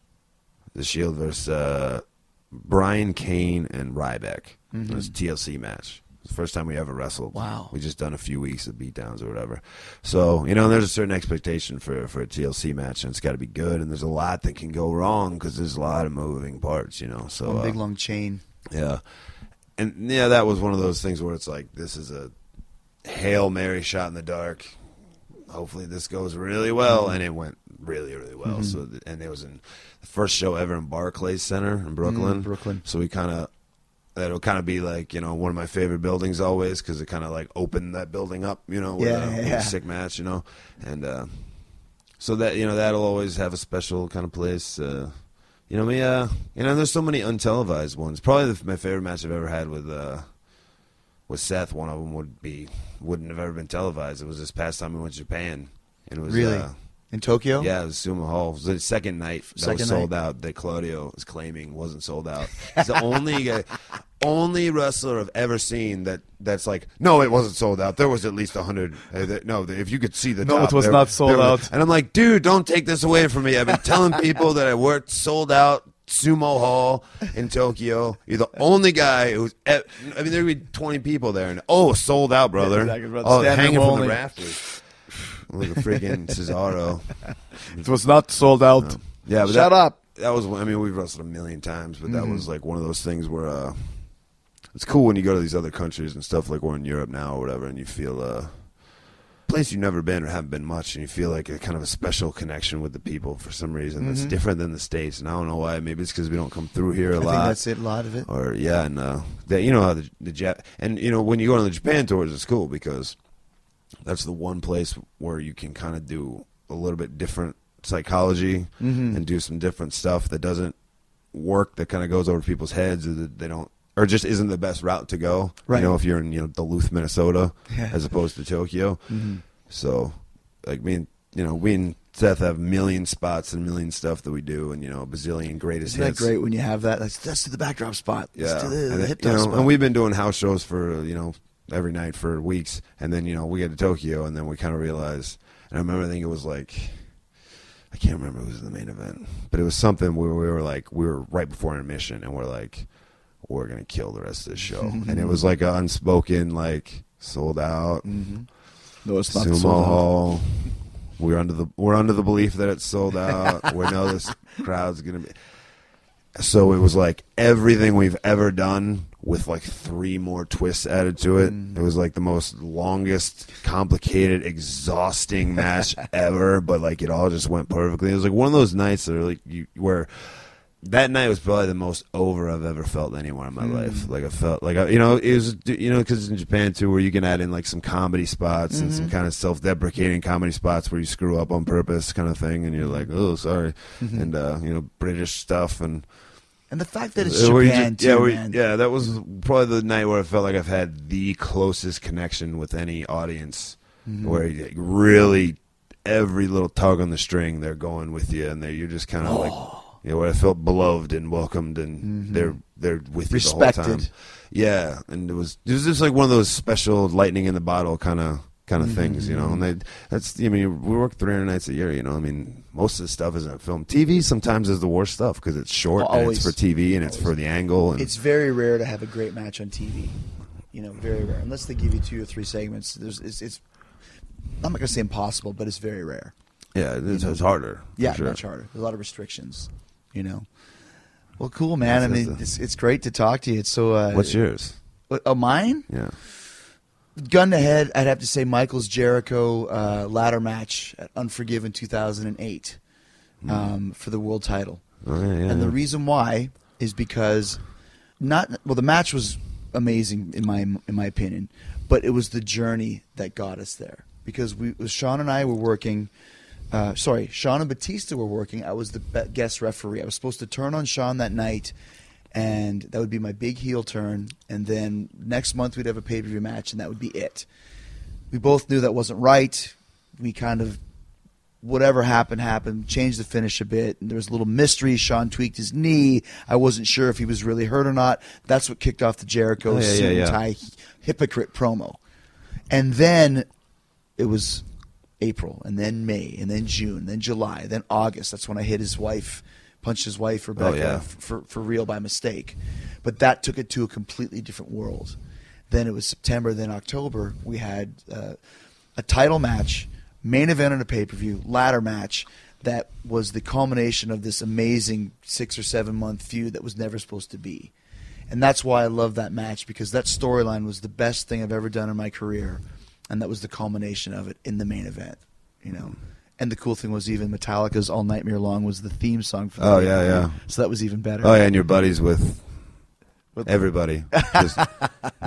The Shield versus uh, Brian Kane and Ryback. Mm-hmm. It was a T L C match. It was the first time we ever wrestled. Wow. We just done a few weeks of beatdowns or whatever. So, you know, there's a certain expectation for, for a T L C match, and it's got to be good. And there's a lot that can go wrong because there's a lot of moving parts, you know. So One big, uh, long chain. Yeah. And, yeah, that was one of those things where it's like, this is a Hail Mary shot in the dark. Hopefully this goes really well. Mm-hmm. And it went really, really well. Mm-hmm. So, the, and it was in the first show ever in Barclays Center in Brooklyn. Mm-hmm, Brooklyn. So we kind of, that'll kind of be like, you know, one of my favorite buildings always, because it kind of like opened that building up, you know, with, yeah, uh, yeah, with yeah. a sick match, you know. And uh, so that, you know, that'll always have a special kind of place. Uh, you know, me, uh, you know, there's so many untelevised ones. Probably the, my favorite match I've ever had with, uh, with Seth, one of them would be, wouldn't have ever been televised. It was this past time we went to Japan. And it was, really? Uh, in Tokyo? Yeah, it was Sumo Hall. It was the second night that second was sold night. out, that Claudio is claiming wasn't sold out. He's the only guy, only wrestler I've ever seen that, that's like, no, it wasn't sold out. There was at least one hundred. Uh, that, no, if you could see the no, top. No, it was there, not sold there, out. And I'm like, dude, don't take this away from me. I've been telling people that I worked sold out Sumo Hall in Tokyo. You're the only guy who's, I mean, there'd be twenty people there, and oh, sold out, brother. Yeah, exactly, brother. Oh, Stand hanging from only. the rafters. Like a freaking Cesaro. It was not sold out. No. Yeah, but Shut that, up. That was, I mean, we've wrestled a million times, but that mm-hmm. was like one of those things where uh, it's cool when you go to these other countries and stuff, like we're in Europe now or whatever, and you feel a uh, place you've never been or haven't been much, and you feel like a kind of a special connection with the people for some reason mm-hmm. that's different than the States. And I don't know why. Maybe it's because we don't come through here a I lot. I think that's it, a lot of it. Or, yeah, and uh, that, you know, how the, the Jap- and, you know, when you go on the Japan tours, it's cool because that's the one place where you can kind of do a little bit different psychology mm-hmm. and do some different stuff that doesn't work, that kind of goes over people's heads, or that they don't, or just isn't the best route to go. Right. You know, if you're in, you know, Duluth, Minnesota, yeah. as opposed to Tokyo. Mm-hmm. So, like, me and, you know, we and Seth have a million spots and a million stuff that we do, and, you know, a bazillion greatest Isn't that hits. Isn't that great when you have that? Let's, let's do the backdrop spot. Yeah. Let's do the, the hip you know, spot. And we've been doing house shows for, you know, every night for weeks, and then, you know, we get to Tokyo, and then we kind of realize, and I remember I think it was like, I can't remember who was in the main event, but it was something where we were like, we were right before intermission, and we're like, we're going to kill the rest of this show. And it was like an unspoken, like, sold out. Mm-hmm. No, it's not Sumo sold Hall. Out. We're under the we're under the belief that it's sold out. We know this crowd's going to be. So it was like everything we've ever done with like three more twists added to it. Mm. It was like the most longest, complicated, exhausting match ever, but like it all just went perfectly. It was like one of those nights that are like you, where that night was probably the most over I've ever felt anywhere in my mm. life. Like I felt like I, you know, it was, you know, because in Japan too, where you can add in like some comedy spots mm-hmm. and some kind of self-deprecating comedy spots where you screw up on purpose, kind of thing, and you're like, oh, sorry, mm-hmm. and uh, you know, British stuff and and the fact that it's Japan just, too, yeah, where, man. Yeah, that was probably the night where I felt like I've had the closest connection with any audience, mm-hmm. where you really every little tug on the string, they're going with you, and you're just kind of oh. like. You know, where I felt beloved and welcomed, and mm-hmm. they're they're with you the whole time. Yeah, and it was it was just like one of those special lightning in the bottle kind of kind of mm-hmm. things, you know. And they, that's I mean, we work three hundred nights a year, you know. I mean, most of the stuff isn't film. T V sometimes is the worst stuff because it's short always, and it's for T V and always. It's for the angle. And it's very rare to have a great match on T V, you know, very rare. Unless they give you two or three segments, there's it's, it's I'm not gonna say impossible, but it's very rare. Yeah, it's, it's harder. Yeah, sure. Much harder. There's a lot of restrictions. You know, well, cool, man. I mean, it's it's great to talk to you. It's so. Uh, What's yours? Oh, mine. Yeah. Gun to head, I'd have to say Michael's Jericho uh, ladder match at Unforgiven two thousand eight mm. um, for the world title. Oh, yeah, yeah, and the yeah. reason why is because not well, the match was amazing in my in my opinion, but it was the journey that got us there because we Sean and I were working. Uh, sorry, Sean and Batista were working. I was the guest referee. I was supposed to turn on Sean that night, and that would be my big heel turn. And then next month we'd have a pay-per-view match, and that would be it. We both knew that wasn't right. We kind of, whatever happened, happened, changed the finish a bit. And there was a little mystery. Sean tweaked his knee. I wasn't sure if he was really hurt or not. That's what kicked off the Jericho oh, yeah, yeah, yeah. hypocrite promo. And then it was April, and then May, and then June, then July, then August. That's when I hit his wife, punched his wife, Rebecca, oh, yeah. for, for real by mistake. But that took it to a completely different world. Then it was September, then October. We had uh, a title match, main event on a pay-per-view, ladder match that was the culmination of this amazing six- or seven-month feud that was never supposed to be. And that's why I love that match, because that storyline was the best thing I've ever done in my career. And that was the culmination of it in the main event, you know. And the cool thing was even Metallica's All Nightmare Long was the theme song for the Oh, yeah, yeah. So that was even better. Oh, yeah, and your buddies with, with everybody. Just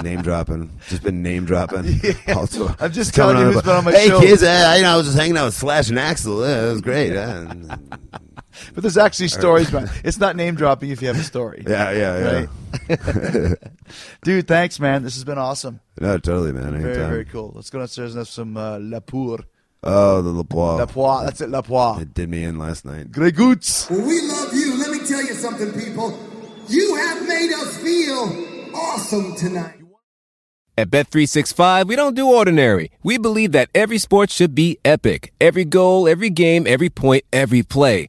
name-dropping. Just been name-dropping. Yeah. Also, I'm just telling you who's been on my hey, show. Hey, kids, uh, you know, I was just hanging out with Slash and Axl. Yeah, it was great. Yeah. But there's actually stories. About it. It's not name-dropping if you have a story. Yeah, yeah, yeah. Right? Dude, thanks, man. This has been awesome. No, totally, man. Anytime. Very, very cool. Let's go downstairs and have some uh, La Pour. Oh, the La Pour. La Pour. That's it, La Pour. It did me in last night. Gregoots. Well, we love you. Let me tell you something, people. You have made us feel awesome tonight. At Bet three sixty-five, we don't do ordinary. We believe that every sport should be epic. Every goal, every game, every point, every play.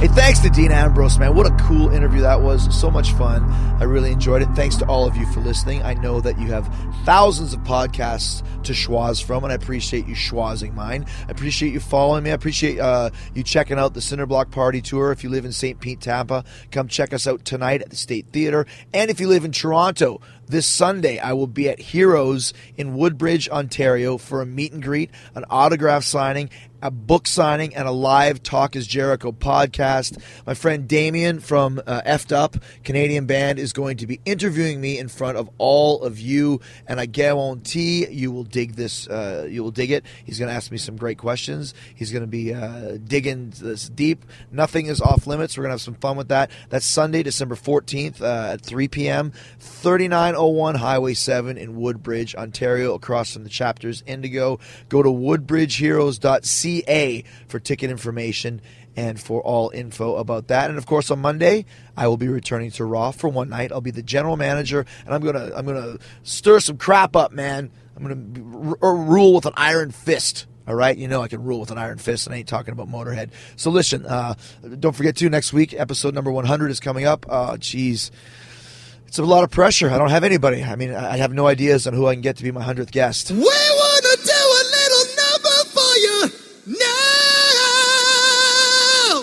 Hey, thanks to Dean Ambrose, man. What a cool interview that was. So much fun. I really enjoyed it. Thanks to all of you for listening. I know that you have thousands of podcasts to schwaz from, and I appreciate you schwazing mine. I appreciate you following me. I appreciate uh, you checking out the Cinderblock Party Tour. If you live in Saint Pete, Tampa, come check us out tonight at the State Theater. And if you live in Toronto, this Sunday, I will be at Heroes in Woodbridge, Ontario for a meet and greet, an autograph signing, a book signing, and a live Talk Is Jericho podcast. My friend Damien from uh, F'd Up, Canadian band, is going to be interviewing me in front of all of you, and I guarantee you will dig this. Uh, you will dig it. He's going to ask me some great questions. He's going to be uh, digging this deep. Nothing is off limits. We're going to have some fun with that. That's Sunday, December fourteenth uh, at three p.m., thirty-nine oh one Highway seven in Woodbridge, Ontario, across from the Chapters Indigo. Go to woodbridge heroes dot c a for ticket information and for all info about that. And of course, on Monday, I will be returning to Raw for one night. I'll be the general manager, and I'm gonna I'm gonna stir some crap up, man. I'm gonna r- rule with an iron fist. All right, you know I can rule with an iron fist, and I ain't talking about Motorhead. So listen, uh, don't forget too. Next week, episode number one hundred is coming up. Oh, jeez. It's a lot of pressure. I don't have anybody. I mean, I have no ideas on who I can get to be my hundredth guest. We want to do a little number for you now.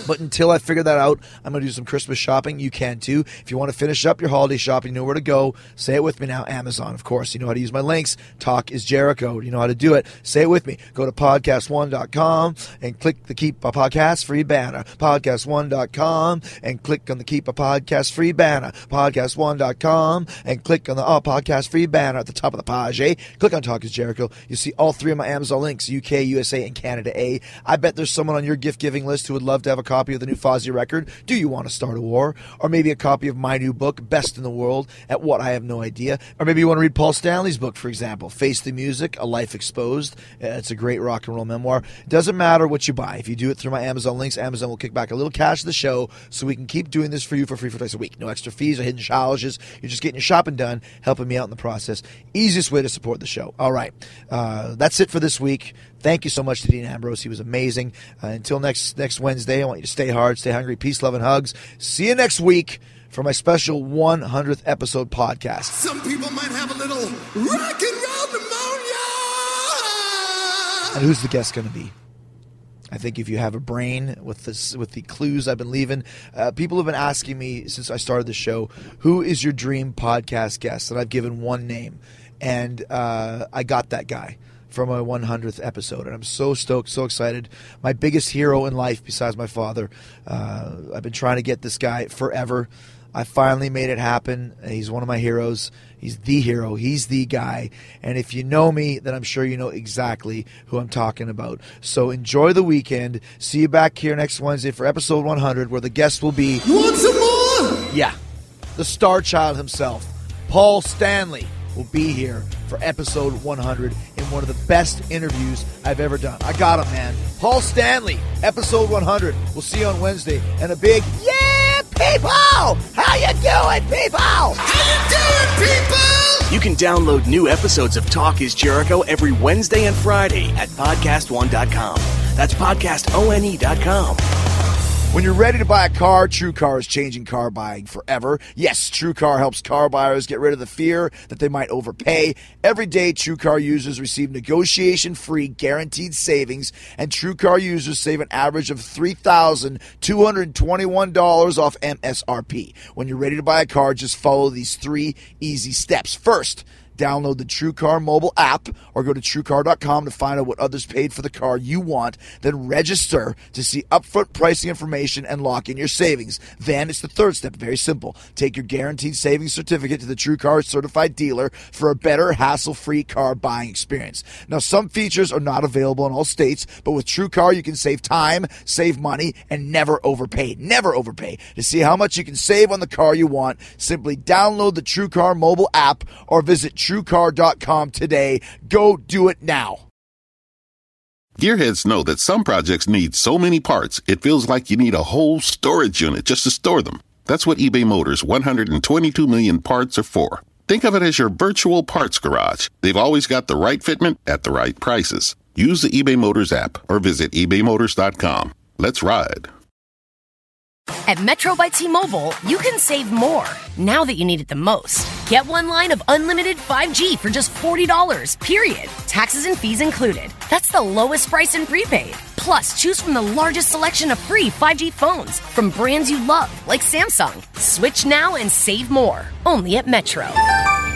But until I figure that out, I'm going to do some Christmas shopping. You can too. If you want to finish up your holiday shopping, you know where to go. Say it with me now. Amazon, of course. You know how to use my links. Talk Is Jericho. You know how to do it. Say it with me. Go to podcast one dot com and click the Keep a Podcast Free banner. podcast one dot com and click on the Keep a Podcast Free banner. podcast one dot com and click on the oh, Podcast Free banner at the top of the page. Eh? Click on Talk Is Jericho. You see all three of my Amazon links, U K, U S A, and Canada. Eh? I bet there's someone on your gift-giving list who would love to have a copy of the new Fozzy record, Do You Want to Start a War? Or maybe a copy of my new book, Best in the World, at What I Have No Idea. Or maybe you want to read Paul Stanley's book, for example, Face the Music, A Life Exposed. It's a great rock and roll memoir. It doesn't matter what you buy. If you do it through my Amazon links, Amazon will kick back a little cash to the show so we can keep doing this for you for free for twice a week. No extra fees or hidden charges. You're just getting your shopping done, helping me out in the process. Easiest way to support the show. All right. Uh, that's it for this week. Thank you so much to Dean Ambrose. He was amazing. Uh, until next next Wednesday, I want you to stay hard, stay hungry, peace, love, and hugs. See you next week for my special one hundredth episode podcast. Some people might have a little rock and roll pneumonia. And who's the guest going to be? I think if you have a brain with this, with the clues I've been leaving, uh, people have been asking me since I started the show, who is your dream podcast guest? And I've given one name, and uh, I got that guy from my one hundredth episode, and I'm so stoked, so excited. My biggest hero in life besides my father. Uh, I've been trying to get this guy forever. I finally made it happen. He's one of my heroes. He's the hero. He's the guy. And if you know me, then I'm sure you know exactly who I'm talking about. So enjoy the weekend. See you back here next Wednesday for episode one hundred, where the guest will be... You want some more? Yeah. The star child himself, Paul Stanley, will be here for episode one hundred in one of the best interviews I've ever done. I got him, man. Paul Stanley, episode one hundred. We'll see you on Wednesday. And a big, yeah, people! How you doing, people? How you doing, people? You can download new episodes of Talk Is Jericho every Wednesday and Friday at podcast one dot com. That's podcast one dot com. When you're ready to buy a car, TrueCar is changing car buying forever. Yes, TrueCar helps car buyers get rid of the fear that they might overpay. Every day, TrueCar users receive negotiation-free guaranteed savings, and TrueCar users save an average of three thousand two hundred twenty-one dollars off M S R P. When you're ready to buy a car, just follow these three easy steps. First, download the TrueCar mobile app or go to TrueCar dot com to find out what others paid for the car you want. Then register to see upfront pricing information and lock in your savings. Then it's the third step. Very simple. Take your guaranteed savings certificate to the TrueCar certified dealer for a better hassle-free car buying experience. Now, some features are not available in all states, but with TrueCar, you can save time, save money, and never overpay. Never overpay. To see how much you can save on the car you want, simply download the TrueCar mobile app or visit TrueCar dot com today. Go do it now. Gearheads know that some projects need so many parts, it feels like you need a whole storage unit just to store them. That's what eBay Motors' one hundred twenty-two million parts are for. Think of it as your virtual parts garage. They've always got the right fitment at the right prices. Use the eBay Motors app or visit ebay motors dot com. Let's ride. At Metro by T-Mobile, you can save more now that you need it the most. Get one line of unlimited five G for just forty dollars, period. Taxes and fees included. That's the lowest price in prepaid. Plus, choose from the largest selection of free five G phones from brands you love, like Samsung. Switch now and save more, only at Metro.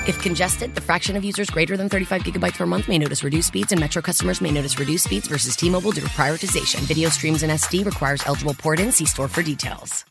If congested, the fraction of users greater than thirty-five gigabytes per month may notice reduced speeds, and Metro customers may notice reduced speeds versus T-Mobile due to prioritization. Video streams in S D requires eligible port in. See store for details.